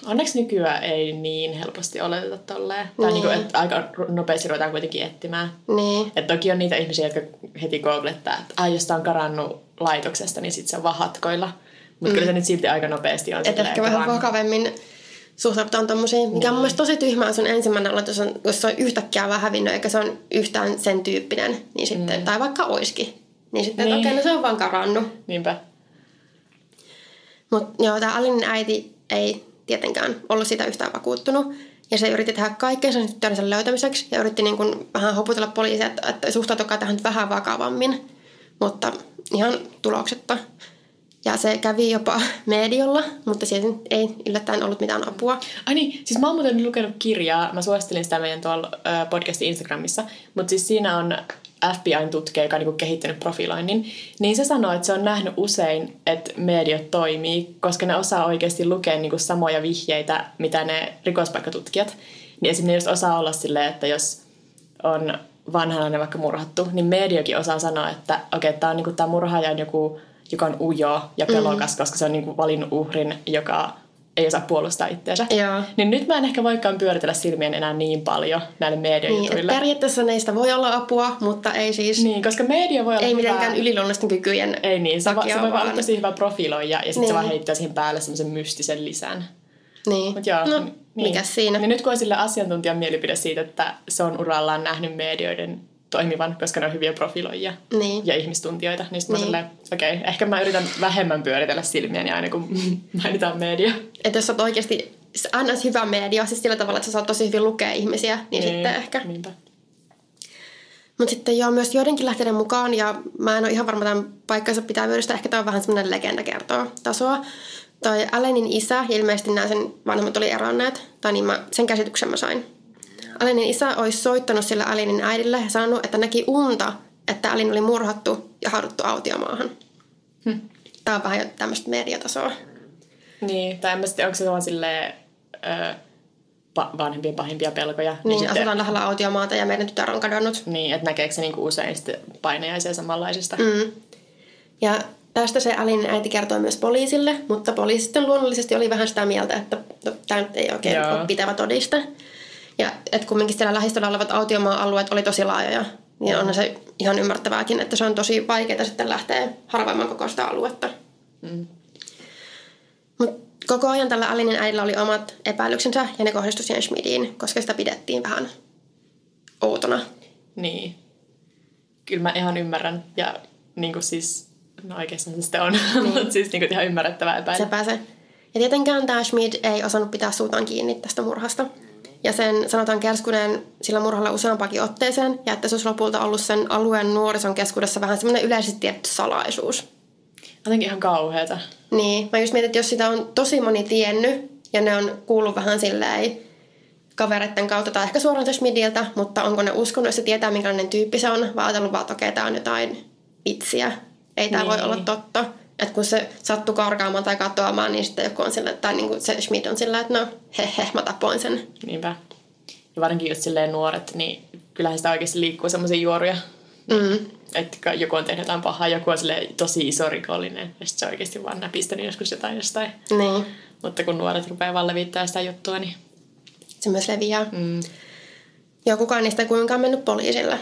Onneksi nykyään ei niin helposti oleteta tolleen. Tai niin. Niin aika nopeasti ruvetaan kuitenkin etsimään. Niin. Että toki on niitä ihmisiä, jotka heti googlettaa, että ai, jos tämä on karannut laitoksesta, niin sitten se on vaan hatkoilla. Mutta mm. kyllä se nyt silti aika nopeasti on. Että ehkä vähän vakavemmin suhtaudutaan tommosiin, mikä on mun mielestä tosi tyhmää sun ensimmäinen oletus, on, jos se on yhtäkkiä vähän hävinnyt, eikä se on yhtään sen tyyppinen, niin sitten, mm. tai vaikka oiskin, niin sitten, niin. Okei, okay, no se on vaan karannut. Niinpä. Mutta joo, tää Alinin äiti ei tietenkään ollut siitä yhtään vakuuttunut, ja se yritti tehdä kaikkensa tyttöönsä löytämiseksi, ja yritti niin kun vähän hoputella poliisia, että, että suhtautukaa tähän vähän vakavammin, mutta ihan tuloksetta. Ja se kävi jopa mediolla, mutta siitä ei yllättäen ollut mitään apua. Ai niin, siis mä oon muuten lukenut kirjaa. Mä suosittelin sitä meidän tuolla podcastin Instagramissa. Mutta siis siinä on F B I:n tutkija, joka on niinku kehittänyt profiloinnin. Niin se sanoo, että se on nähnyt usein, että mediot toimii, koska ne osaa oikeasti lukea niinku samoja vihjeitä, mitä ne rikospaikkatutkijat. Niin esimerkiksi ne osaa olla silleen, että jos on vanhanainen vaikka murhattu, niin mediokin osaa sanoa, että okei, okay, tää on niinku tää murhaaja on joku, joka on ujo ja pelokas, mm. koska se on niinku valinnut uhrin, joka ei osaa puolustaa itseänsä. Joo. Niin nyt mä en ehkä voikaan pyöritellä silmien enää niin paljon näille mediajutuille. Niin, periaatteessa neistä voi olla apua, mutta ei siis... Niin, koska media voi olla ei hyvä... mitenkään yliluonnollisten kykyjen. Ei niin, se, va- se voi vaan olla tosi hyvä profiloija ja sitten niin. Se vaan heittää siihen päälle semmoisen mystisen lisän. Niin. Mut joo, no, niin. Mikäs siinä? Niin nyt kun on sille asiantuntijan mielipide siitä, että se on urallaan nähnyt medioiden... toimivan, koska ne on hyviä profiloijia niin. Ja ihmistuntijoita. Niin sitten niin. Mä olen okei, okay, ehkä mä yritän vähemmän pyöritellä silmiäni aina, kun mainitaan media. Että jos sä oot oikeasti aina hyvä media, siis sillä tavalla, että sä saat tosi hyvin lukea ihmisiä, niin, niin sitten ehkä. Niinpä. Mutta sitten joo, myös joidenkin lähteiden mukaan, ja mä en ole ihan varma tämän paikkansa pitävyydestä, ehkä tämä on vähän semmoinen legenda kertoo tasoa. Toi Alenin isä, ja ilmeisesti nämä sen vanhemmat oli eronneet, tai niin mä, sen käsityksen mä sain. Alinin isä olisi soittanut sille Alinin äidille ja sanonut, että näki unta, että Alin oli murhattu ja hauduttu autiomaahan. Hmm. Tämä on vähän jo tämmöistä mediatasoa. Niin, tai en mä sitten, onko se vaan silleen ö, pa- vanhempien pahimpia pelkoja. Niin, niin sitten, asutaan lähellä autiomaata ja meidän tytär on kadonnut. Niin, että näkeekö se niinku usein sitten painajaisia samanlaisista. Mm. Ja tästä se Alinin äiti kertoi myös poliisille, mutta poliisi sitten luonnollisesti oli vähän sitä mieltä, että no, tämä nyt ei oikein Joo. ole pitävä todiste. Ja että kumminkin siellä lähistöllä olevat autiomaa-alueet oli tosi laajoja, niin on se ihan ymmärtävääkin, että se on tosi vaikeaa sitten lähteä harvoimman kokoista aluetta. Mm. Mut koko ajan tällä Alinin äidillä oli omat epäilyksensä ja ne kohdistui siihen Schmidiin, koska sitä pidettiin vähän outona. Niin. Kyllä mä ihan ymmärrän ja niinku siis, no oikeastaan se sitten on, niin. Mutta siis niinku ihan ymmärrettävää epäilyä. Sepä se. Ja tietenkään tämä Schmid ei osannut pitää suutaan kiinni tästä murhasta. Ja sen sanotaan kärskuneen sillä murhalla useampaankin otteeseen, ja että se olisi lopulta ollut sen alueen nuorison keskuudessa vähän semmoinen yleisesti tietty salaisuus. Jotenkin ihan kauheata. Niin, mä just mietin, että jos sitä on tosi moni tiennyt, ja ne on kuullut vähän silleen kavereiden kautta tai ehkä suoraan Schmidiltä, mutta onko ne uskonut, jos se tietää, minkälainen tyyppi se on, vai ajatellut vaan, että okei, tää on jotain vitsiä, ei tää niin. voi olla totta. Että kun se sattuu karkaamaan tai katoamaan, niin sitten joku on sillä, tai niin kuin se Schmid on sillä, että no he he, mä tapoin sen. Niinpä. Ja varsinkin just silleen nuoret, niin kyllähän sitä oikeasti liikkuu semmoisia juoruja. Mm. Että joku on tehnyt jotain pahaa, joku on silleen tosi iso rikollinen. Ja sitten se oikeasti vaan näpistänyt joskus jotain jostain. Niin. Mutta kun nuoret rupeaa vaan levittämään sitä juttua, niin... Se myös leviää. Mm. Joo, kukaan niistä ei kuinkaan mennyt poliisille.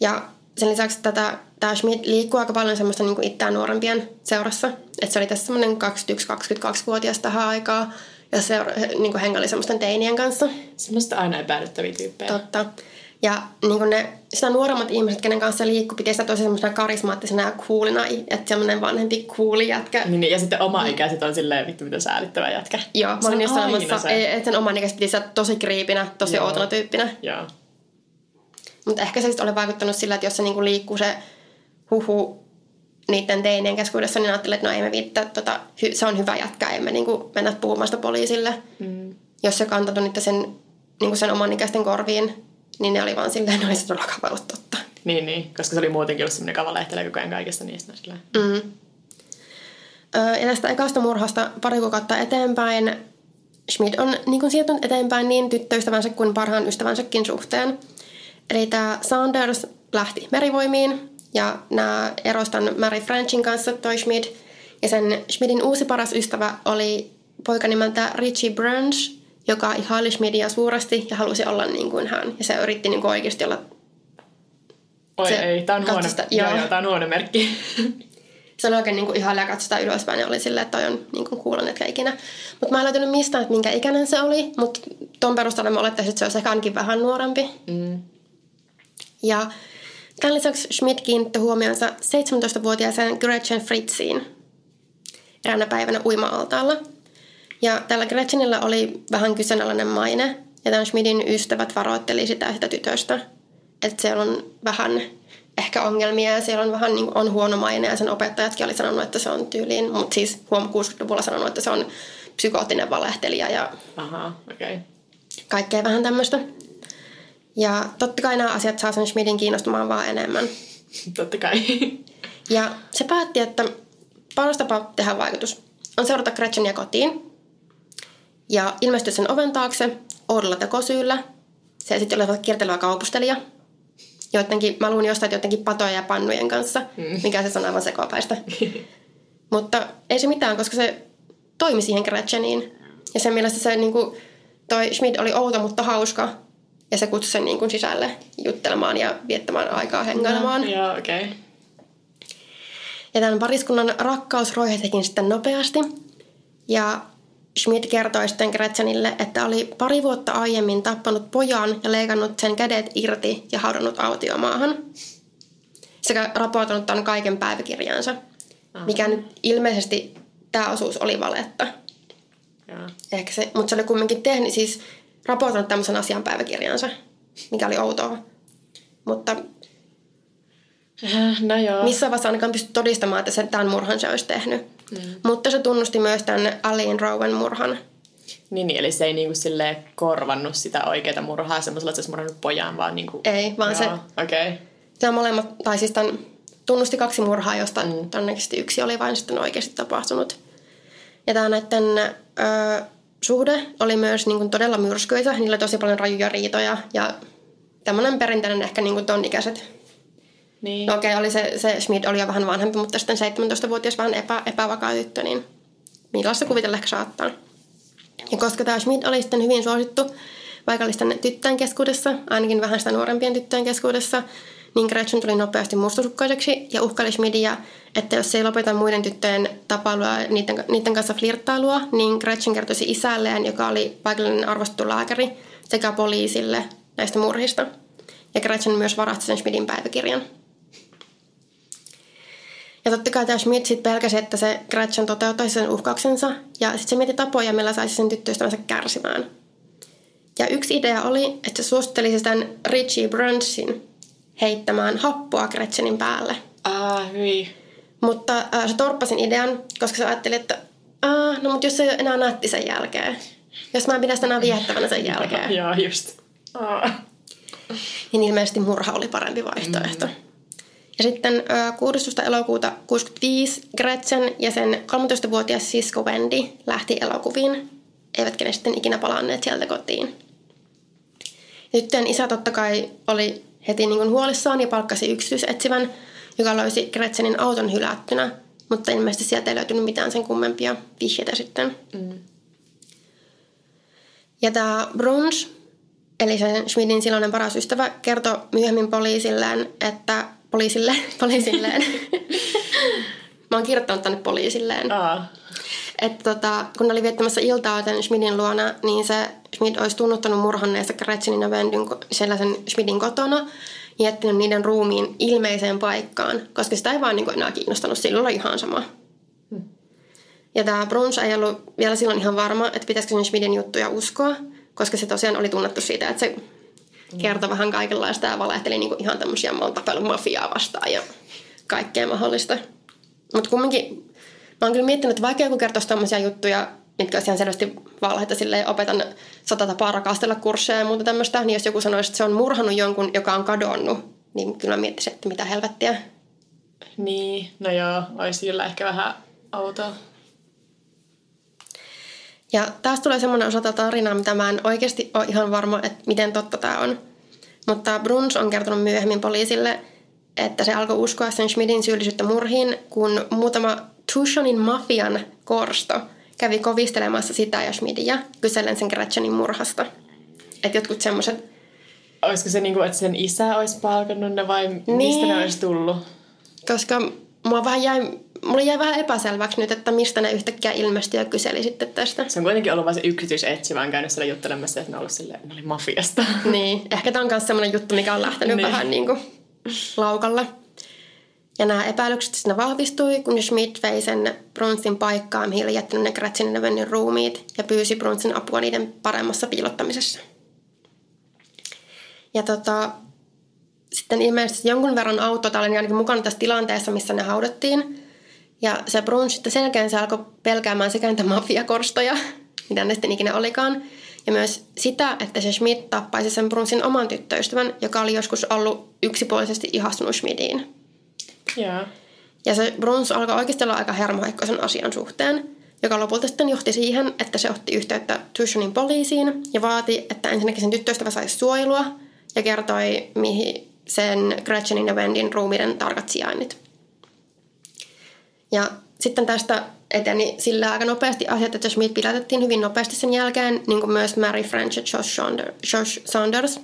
Ja... Sen lisäksi tätä, tämä Schmid liikkuu aika paljon semmoista niin kuin itseään nuorempien seurassa. Että se oli tässä semmoinen kaksikymmentäyksi kaksikymmentäkaksivuotias tähän aikaa. Ja se niin kuin hengaili semmoisten teinien kanssa. Semmoista aina epäilyttäviä tyyppejä. Totta. Ja niin kuin ne, sitä nuoremmat ihmiset, kenen kanssa liikkuu, piti sitä tosi semmoisena karismaattisena ja coolina. Että semmoinen vanhempi cooli jätkä. Niin, ja sitten omanikäiset on silleen vittu mitä säälittävä jätkä. Joo, mä olin just sanomassa, että sen omanikäiset piti sitä tosi kriipinä, tosi outona tyyppinä. Joo. Mutta ehkä se sitten oli vaikuttanut sillä, että jos se niinku liikkuu se huhu niiden teinien keskuudessa, niin ajattelin, että no ei me viittaa, tota, hy- se on hyvä jatkaa, ei me niinku mennä puhumasta poliisille. Mm. Jos se kantautui niitä sen, niinku sen oman ikäisten korviin, niin ne oli vaan silleen, no ei se tulla kavallut totta. Niin, niin, koska se oli muutenkin ollut semmoinen kavalehtelä koko ajan kaikesta niistä. Mm. Ja tästä ekasta murhasta pari kuukautta eteenpäin Schmid on niin siirtynyt eteenpäin niin tyttöystävänsä kuin parhaan ystävänsäkin suhteen. Eli tämä Saunders lähti merivoimiin ja nämä erostan Mary Frenchin kanssa toi Schmid. Ja sen Schmidin uusi paras ystävä oli poika nimeltä Richie Bruns, joka ihaili Schmidia suuresti ja halusi olla niin kuin hän. Ja se yritti niin kuin oikeasti olla... Oi se ei, tämä on, katsosta, huono. Joo, joo, tämä on huono merkki. Se oli oikein niin ihailija katsotaan ylöspäin ja oli silleen, että toi on niin kuulon etkä ikinä. Mutta mä en löytynyt mistään, että minkä ikäinen se oli, mutta ton perusteella mä olettaisin, että se olisi ekankin vähän nuorempi. Mm. Ja tämän lisäksi Schmid kiinnitti huomionsa seitsemäntoistavuotiaaseen Gretchen Fritziin eräänä päivänä uima-altaalla. Ja tällä Gretchenillä oli vähän kyseenalainen maine ja tämän Schmidin ystävät varoitteli sitä, sitä tytöstä. Että siellä on vähän ehkä ongelmia ja siellä on vähän niin kuin, on huono maine ja sen opettajatkin oli sanonut, että se on tyyliin, mutta siis huom kuusikymmentäluvulla sanonut, että se on psykoottinen valehtelija ja aha, okay. Kaikkea vähän tämmöistä. Ja totta kai nämä asiat saa sen Schmidin kiinnostumaan vaan enemmän. Totta kai. Ja se päätti, että paras tapa tehdä vaikutus on seurata Gretchenia kotiin ja ilmestyä sen oven taakse oudolla tekosyyllä. Se sitten oli kiertelevä kaupustelija. Jotenkin, mä luin jostain jotenkin patoja ja pannujen kanssa, mm. mikä se on aivan sekopäistä. Mutta ei se mitään, koska se toimi siihen Gretcheniin. Ja sen mielestä se niin kuin, toi Schmid oli outo, mutta hauska. Ja se kutsui sen niin kuin, sisälle juttelemaan ja viettämään aikaa hengailemaan. No, joo, okei. Okay. Ja tämän pariskunnan rakkaus roihetikin sitten nopeasti. Ja Schmid kertoi sitten Gretchenille, että oli pari vuotta aiemmin tappanut pojan ja leikannut sen kädet irti ja haudannut autiomaahan. Sekä raportoinut tämän kaiken päiväkirjaansa, aha. Mikä nyt ilmeisesti tämä osuus oli valetta. Ehkä se, mutta se oli kumminkin tehnyt, siis raportoinut tämmöisen asian päiväkirjaansa, mikä oli outoa. Mutta no joo. Missään vaiheessa ainakaan pysty todistamaan, että tämän murhan se olisi tehnyt. Mm. Mutta se tunnusti myös tämän Alleen Rowen murhan. Niin, niin, eli se ei niinku silleen korvannut sitä oikeaa murhaa semmoisella, että se olisi murhannut pojaan, vaan niinku... Ei, vaan joo. se... Okei. Okay. Se on molemmat, tai siis tämän, tunnusti kaksi murhaa, josta mm. todennäköisesti yksi oli vain sitten oikeasti tapahtunut. Ja tämä näiden ö, suhde oli myös niinku todella myrskyisä. Niillä oli tosi paljon rajuja riitoja ja tämmöinen perinteinen ehkä niinku ton ikäiset... Niin. No okei, okay, se, se Schmid oli jo vähän vanhempi, mutta sitten seitsemäntoistavuotias vähän epä, epävakaa tyttö, niin millaista kuvitella ehkä saattaa. Ja koska tämä Schmid oli sitten hyvin suosittu paikallisten tyttöjen keskuudessa, ainakin vähän sitä nuorempien tyttöjen keskuudessa, niin Gretchen tuli nopeasti mustasukkaiseksi ja uhkaili Schmidia, että jos ei lopeta muiden tyttöjen tapailua ja niiden, niiden kanssa flirttailua, niin Gretchen kertoisi isälleen, joka oli paikallinen arvostettu lääkäri, sekä poliisille näistä murhista. Ja Gretchen myös varasti sen Schmidin päiväkirjan. Ja totta kai tämä Schmid sitten pelkäsi, että se Gretchen toteuttaisi sen uhkauksensa. Ja sitten se mietti tapoja, millä saisi sen tyttöystävänsä kärsimään. Ja yksi idea oli, että se suosittelisi tämän Richie Brunsin heittämään happoa Gretchenin päälle. Ah, hyi. Mutta äh, se torppasin idean, koska se ajatteli, että ah, no mutta jos se ei ole enää nätti sen jälkeen. Jos mä en pidä sitä enää viehättävänä sen jälkeen. Joo, just. Ah. Niin ilmeisesti murha oli parempi vaihtoehto. Mm. Ja sitten kuudestoista elokuuta kuusikymmentäviisi Gretchen ja sen kolmetoistavuotias sisko Wendy lähti elokuviin. Eivätkä ne sitten ikinä palanneet sieltä kotiin. Ja tyttöjen isä totta kai oli heti niin kuin huolissaan ja palkkasi yksityisetsivän, joka löysi Gretchenin auton hylättynä. Mutta ilmeisesti sieltä ei löytynyt mitään sen kummempia vihjeitä sitten. Mm. Ja tämä Bruns, eli sen Schmidin silloinen paras ystävä, kertoi myöhemmin poliisilleen, että Poliisille, poliisilleen. Mä oon kirjoittanut tänne poliisilleen. Aa. Että tota, kun ne oli viettämässä iltaa tämän Schmidin luona, niin se Schmid olisi tunnuttanut murhanneesta Gretchenin ja Wendyn sellaisen Schmidin kotona ja jättänyt niiden ruumiin ilmeiseen paikkaan, koska sitä ei vaan niin kuin enää kiinnostanut. Silloin oli ihan sama. Hmm. Ja tämä Bruns ei ollut vielä silloin ihan varma, että pitäisikö sen Schmidin juttuja uskoa, koska se tosiaan oli tunnettu siitä, että se... Kertoi vähän kaikenlaista ja valehteli niinku ihan tämmöisiä, mä oon tapellut mafiaa vastaan ja kaikkea mahdollista. Mutta kumminkin mä oon kyllä miettinyt, että vaikka joku kertoisi tämmöisiä juttuja, mitkä olisi ihan selvästi valheita, silleen opetan sata tapaa rakastella kursseja ja muuta tämmöistä, niin jos joku sanoisi, että se on murhannut jonkun, joka on kadonnut, niin kyllä mä miettisin, että mitä helvettiä. Niin, no joo, olisi kyllä ehkä vähän outoa. Ja taas tulee semmoinen osa tarinaa, mitä mä en oikeasti ole ihan varma, että miten totta tämä on. Mutta Bruns on kertonut myöhemmin poliisille, että se alkoi uskoa sen Schmidin syyllisyyttä murhiin, kun muutama Tucsonin mafian korsto kävi kovistelemassa sitä ja Schmidia kysellen sen Gretchenin murhasta. Että jotkut semmoiset... Olisiko se niinku, että sen isä olisi palkannut ne vai niin, mistä ne olisi tullut? Koska mua vähän jäi... Mulla jäi vähän epäselväksi nyt, että mistä ne yhtäkkiä ilmestyi ja kyseli sitten tästä. Se on kuitenkin ollut vaan se yksityisetsivä. Mä oon käynyt siellä juttelemassa, että ne on ollut silleen, ne oli mafiasta. Niin, ehkä tämä on myös sellainen juttu, mikä on lähtenyt niin. vähän niin kuin laukalle. Ja nämä epäilykset siinä vahvistui, kun Schmid vei sen Brunsin paikkaan, mihin oli jättänyt ne Gretchen ja Wendyn ruumiit ja pyysi Brunsin apua niiden paremmassa piilottamisessa. Ja tota, sitten ilmeisesti jonkun verran autota oli ainakin mukana tässä tilanteessa, missä ne haudattiin. Ja se Bruns sitten sen jälkeen se alkoi pelkäämään sekä niitä mafiakorstoja, mitä ne sitten ikinä olikaan. Ja myös sitä, että se Schmid tappaisi sen Brunsin oman tyttöystävän, joka oli joskus ollut yksipuolisesti ihastunut Schmidiin. Yeah. Ja se Bruns alkoi oikeasti olla aika hermoheikkoisen asian suhteen, joka lopulta sitten johti siihen, että se otti yhteyttä Tucsonin poliisiin ja vaati, että ensinnäkin sen tyttöystävä saisi suojelua ja kertoi, mihin sen Gretchenin ja Wendyn ruumiiden tarkat sijainnit. Ja sitten tästä eteni sillä aika nopeasti asiat, että Schmid pidätettiin hyvin nopeasti sen jälkeen, niin kuin myös Mary French ja Josh Saunders.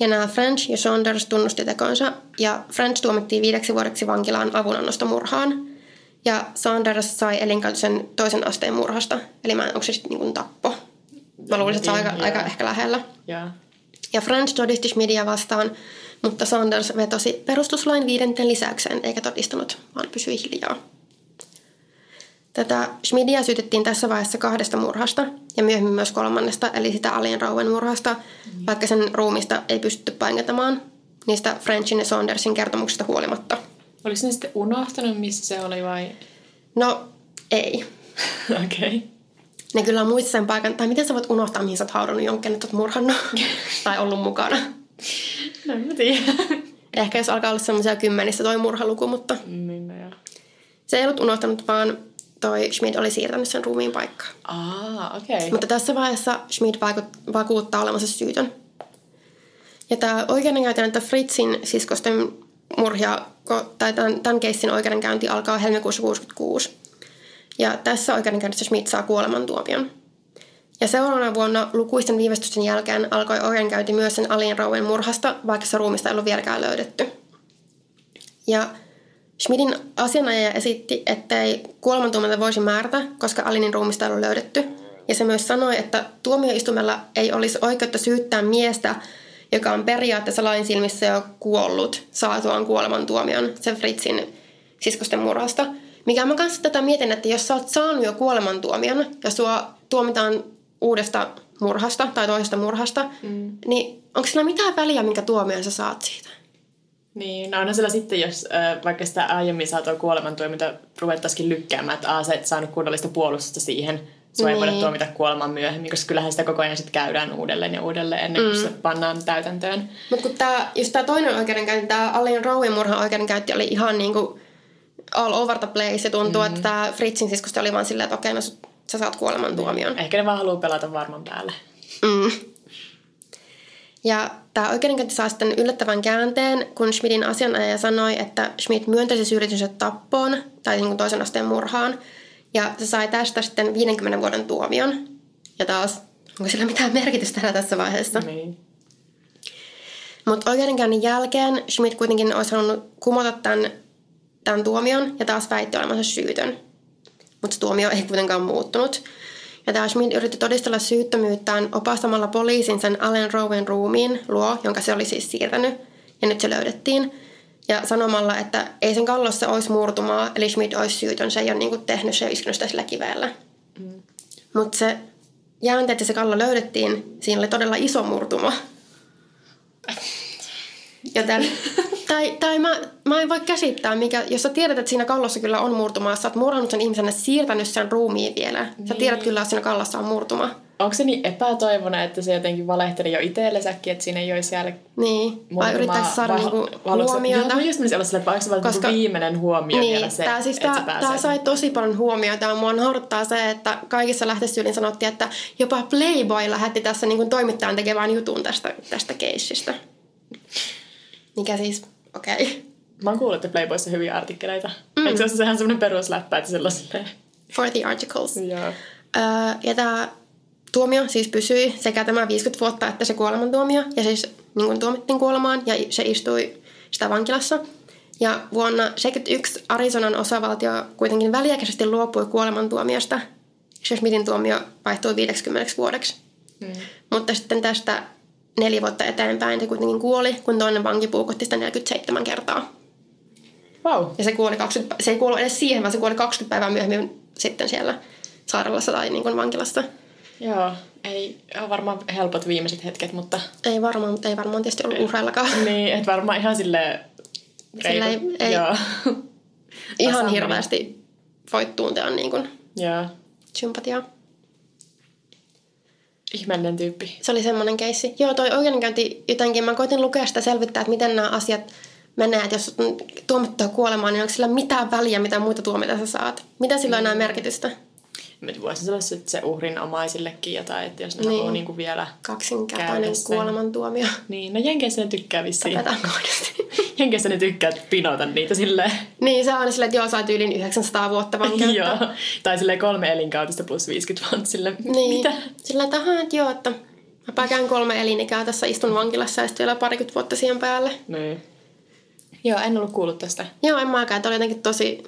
Ja nämä French ja Saunders tunnusti tekonsa, ja French tuomittiin viideksi vuodeksi vankilaan avunannosta murhaan. Ja Saunders sai elinkautisen toisen asteen murhasta, eli mä en, onko se sitten niin kuin tappo? Mä luulisin, että se on aika, yeah. aika ehkä lähellä. Yeah. Ja French todisti Schmidia vastaan, mutta Saunders vetosi perustuslain viidenten lisäykseen eikä todistanut, vaan pysyi hiljaa. Tätä Schmidia syytettiin tässä vaiheessa kahdesta murhasta ja myöhemmin myös kolmannesta, eli sitä Alleen Rowen murhasta, mm. vaikka sen ruumista ei pystytty paikatamaan niistä Frenchin ja Saundersin kertomuksista huolimatta. Oliko ne sitten unohtanut, missä se oli vai? No, ei. Okei. Okay. Ne kyllä muista sen paikan, tai miten sä voit unohtaa, mihin sä oot haudannut jonkin, että oot murhannut tai ollut mukana. No, en mä tiedä. Ehkä jos alkaa olla semmoisia kymmenissä toi murhaluku, mutta... Niin, no joo. Se ei ollut unohtanut, vaan toi Schmid oli siirtänyt sen ruumiin paikkaan. Ah, okei. Okay. Mutta tässä vaiheessa Schmid vaikut- vakuuttaa olemansa syytön. Ja tää oikeudenkäynti tämän Fritzin siskosten murhia, tai tämän, tämän keissin oikeudenkäynti alkaa helmikuussa kuusikymmentäkuusi. Ja tässä oikeudenkäynnissä Schmid saa kuolemantuomion. Ja seuraavana vuonna lukuisten viivästysten jälkeen alkoi oikeudenkäynti myös sen Alleen Rowen murhasta, vaikka se ruumista ei ollut vieläkään löydetty. Ja Schmidin asianajaja esitti, että ei kuolemantuomiota voisi määrätä, koska Aleenin ruumista ei ollut löydetty. Ja se myös sanoi, että tuomioistuimella ei olisi oikeutta syyttää miestä, joka on periaatteessa lain silmissä jo kuollut saatuaan kuolemantuomion sen Fritzin siskosten murhasta. Mikä mä kanssa tätä mietin, että jos sä oot saanut jo kuolemantuomion ja sua tuomitaan uudesta murhasta tai toisesta murhasta, mm. niin onko sillä mitään väliä, minkä tuomion sä saat siitä? Niin, no onhan sillä sitten, jos äh, vaikka sitä aiemmin saatua kuolemantuomiota ruvettaisikin lykkäämään, että aah, sä et saanut kunnollista puolustusta siihen, sua niin. ei voida tuomita kuolemaan myöhemmin, koska kyllähän sitä koko ajan sitten käydään uudelleen ja uudelleen ennen kuin mm. se pannaan täytäntöön. Mutta kun tää, just tää toinen oikeudenkäynti, tää Alleen Rowen murhan oikeudenkäynti oli ihan niinku all over the place, se tuntuu, mm-hmm. että tää Fritzin siskosta oli vaan silleen, että okei, okay, no sä saat kuolemantuomion. Ehkä ne vaan haluaa pelata varman päälle. Mm. Ja tämä oikeudenkäynti saa sitten yllättävän käänteen, kun Schmidin asianajaja sanoi, että Schmid myöntäisi syyllisynsä tappoon tai niin kuin toisen asteen murhaan. Ja se sai tästä sitten viidenkymmenen vuoden tuomion. Ja taas, onko sillä mitään merkitystä tässä vaiheessa? Niin. Mutta oikeudenkäynnin jälkeen Schmid kuitenkin olisi halunnut kumota tämän, tämän tuomion ja taas väitti olemansa syytön. Mutta se tuomio ei kuitenkaan muuttunut. Ja tämä Schmid yritti todistella syyttömyyttään opastamalla poliisin sen Alleen Rowen ruumiin luo, jonka se oli siis siirtänyt, ja nyt se löydettiin. Ja sanomalla, että ei sen kallossa olisi murtumaa, eli Schmid olisi syytön, se ei ole niinku tehnyt, se ei ole iskenyt sitä sillä kivellä. Mm. Mutta se jäänte, että se kallo löydettiin, siinä oli todella iso murtuma. Joten, tai tai mä, mä en voi käsittää, mikä, jos sä tiedät, että siinä kallossa kyllä on murtumaa, sä oot murannut sen ihmisen ja siirtänyt sen ruumiin vielä. Niin. Sä tiedät kyllä, että siinä kallossa on murtuma. Onko se niin epätoivona, että se jotenkin valehteli jo itsellensäkin, että siinä ei olisi jäällä niin. Vai yrittäisi saada va- niinku huomiota. Joo, just olisin sillä, että onko koska... viimeinen huomio niin, vielä se, tää, siis että tää, tää sai tosi paljon huomiota ja mua naurattaa se, että kaikissa lähtestyylin sanottiin, että jopa Playboy lähetti tässä niinku toimittajan tekevään jutun tästä, tästä keissistä. Mikä siis, okei. Okay. Mä oon kuullut, että Playboyssa hyviä artikkeleita. Mm. Eikö se ole sehän semmoinen perusläppä, että sellaiselle... For the articles. Joo. Öö, ja tää... Tuomio siis pysyi sekä tämä viisikymmentä vuotta että se kuolemantuomio. Ja siis niin kuin tuomittiin kuolemaan ja se istui sitä vankilassa. Ja vuonna tuhatyhdeksänsataaseitsemänkymmentäyksi Arizonan osavaltio kuitenkin väliaikaisesti luopui kuolemantuomiosta. Schmidin tuomio vaihtui viideksikymmeneksi vuodeksi. Hmm. Mutta sitten tästä neljä vuotta eteenpäin se kuitenkin kuoli, kun toinen vanki puukotti sitä neljäkymmentäseitsemän kertaa. Wow. Ja se kuoli kaksikymmentä, se ei kuollut edes siihen, vaan se kuoli kaksikymmentä päivää myöhemmin sitten siellä sairaalassa tai niin kuin vankilassa. Joo, ei ole varmaan helpot viimeiset hetket, mutta... Ei varmaan, mutta ei varmaan tietysti ollut uhreillakaan. Niin, että varmaan ihan silleen... Silleen ei... Joo. Ihan hirveästi voit tuntea niin kuin... Joo. Sympatiaa. Ihmeellinen tyyppi. Se oli semmoinen keissi. Joo, toi oikeudenkäynti jotenkin, mä koitin lukea sitä selvittää, että miten nämä asiat menee. Että jos tuomittua kuolemaan, niin onko sillä mitään väliä, mitä muita tuomita sä saat? Mitä sillä on enää merkitystä? Voisin sanoa, että se uhrin omaisillekin jotain, että jos ne niin. haluaa niinku vielä kaksinkertainen kuolemantuomio. Niin, no Jenkeissä ne tykkää vissiin. Tapetaan kohdasti. Jenkeissä ne tykkää pinota niitä silleen. Niin, se on silleen, että joo, saa tyyliin yhdeksänsataa vuotta vankeutta. Joo, tai silleen kolme elinkautista plus viisikymmentä vuotta silleen, niin. Mitä? Silleen tahan, että joo, että mäpä käyn kolme elinikää tässä istun vankilassa ja sitten vielä parikymmentä vuotta siihen päälle. Niin. Joo, en ollut kuullut tästä. Joo, en mäkään, että oli jotenkin tosi...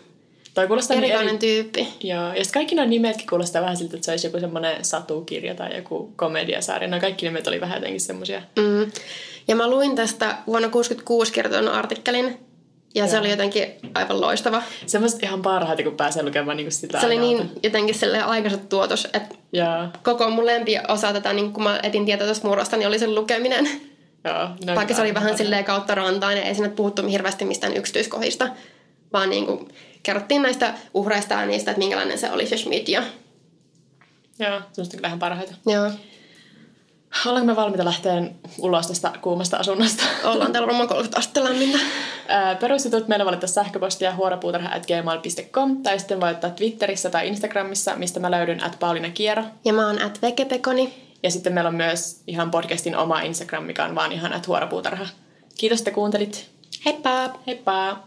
Toi kuulostaa erikoinen eri... tyyppi. Joo, ja sitten kaikki nämä nimetkin kuulostaa vähän siltä, että se olisi joku semmoinen satukirja tai joku komediasarja. Nämä kaikki nimet oli vähän jotenkin semmoisia. Mm. Ja mä luin tästä vuonna tuhatyhdeksänsataakuusikymmentäkuusi kertonut artikkelin, ja, ja se oli jotenkin aivan loistava. Semmoista ihan parhaita, kun pääsee lukemaan niin kuin sitä. Se ajalta. Oli niin jotenkin sellainen aikaiset tuotos, että ja. Koko mun lempiosa tätä, niin kun mä etin tietoa tuosta murrosta, niin oli sen lukeminen. Joo. Vaikka se oli vähän silleen kautta rantainen, ei siinä puhuttu hirveästi mistään yksityiskohdista, vaan niinku... Kerrottiin näistä uhreista ja niistä, että minkälainen se oli se Schmid. Ja... Joo, semmoista kyllä ihan parhaita. Joo. Ollaanko me valmiita lähteen ulos tästä kuumasta asunnosta? Ollaan täällä varmaan kolmekymmentä astetta lämmintä. Perusjutut meillä voi laittaa sähköpostia huorapuutarha ät gmail piste com tai sitten voi laittaa Twitterissä tai Instagramissa, mistä mä löydyn at Pauliina Kiero. Ja mä oon at Vekepekoni. Ja sitten meillä on myös ihan podcastin oma Instagram, mikä on vaan ihan at Huorapuutarha. Kiitos, että kuuntelit. Heippa! Heippa!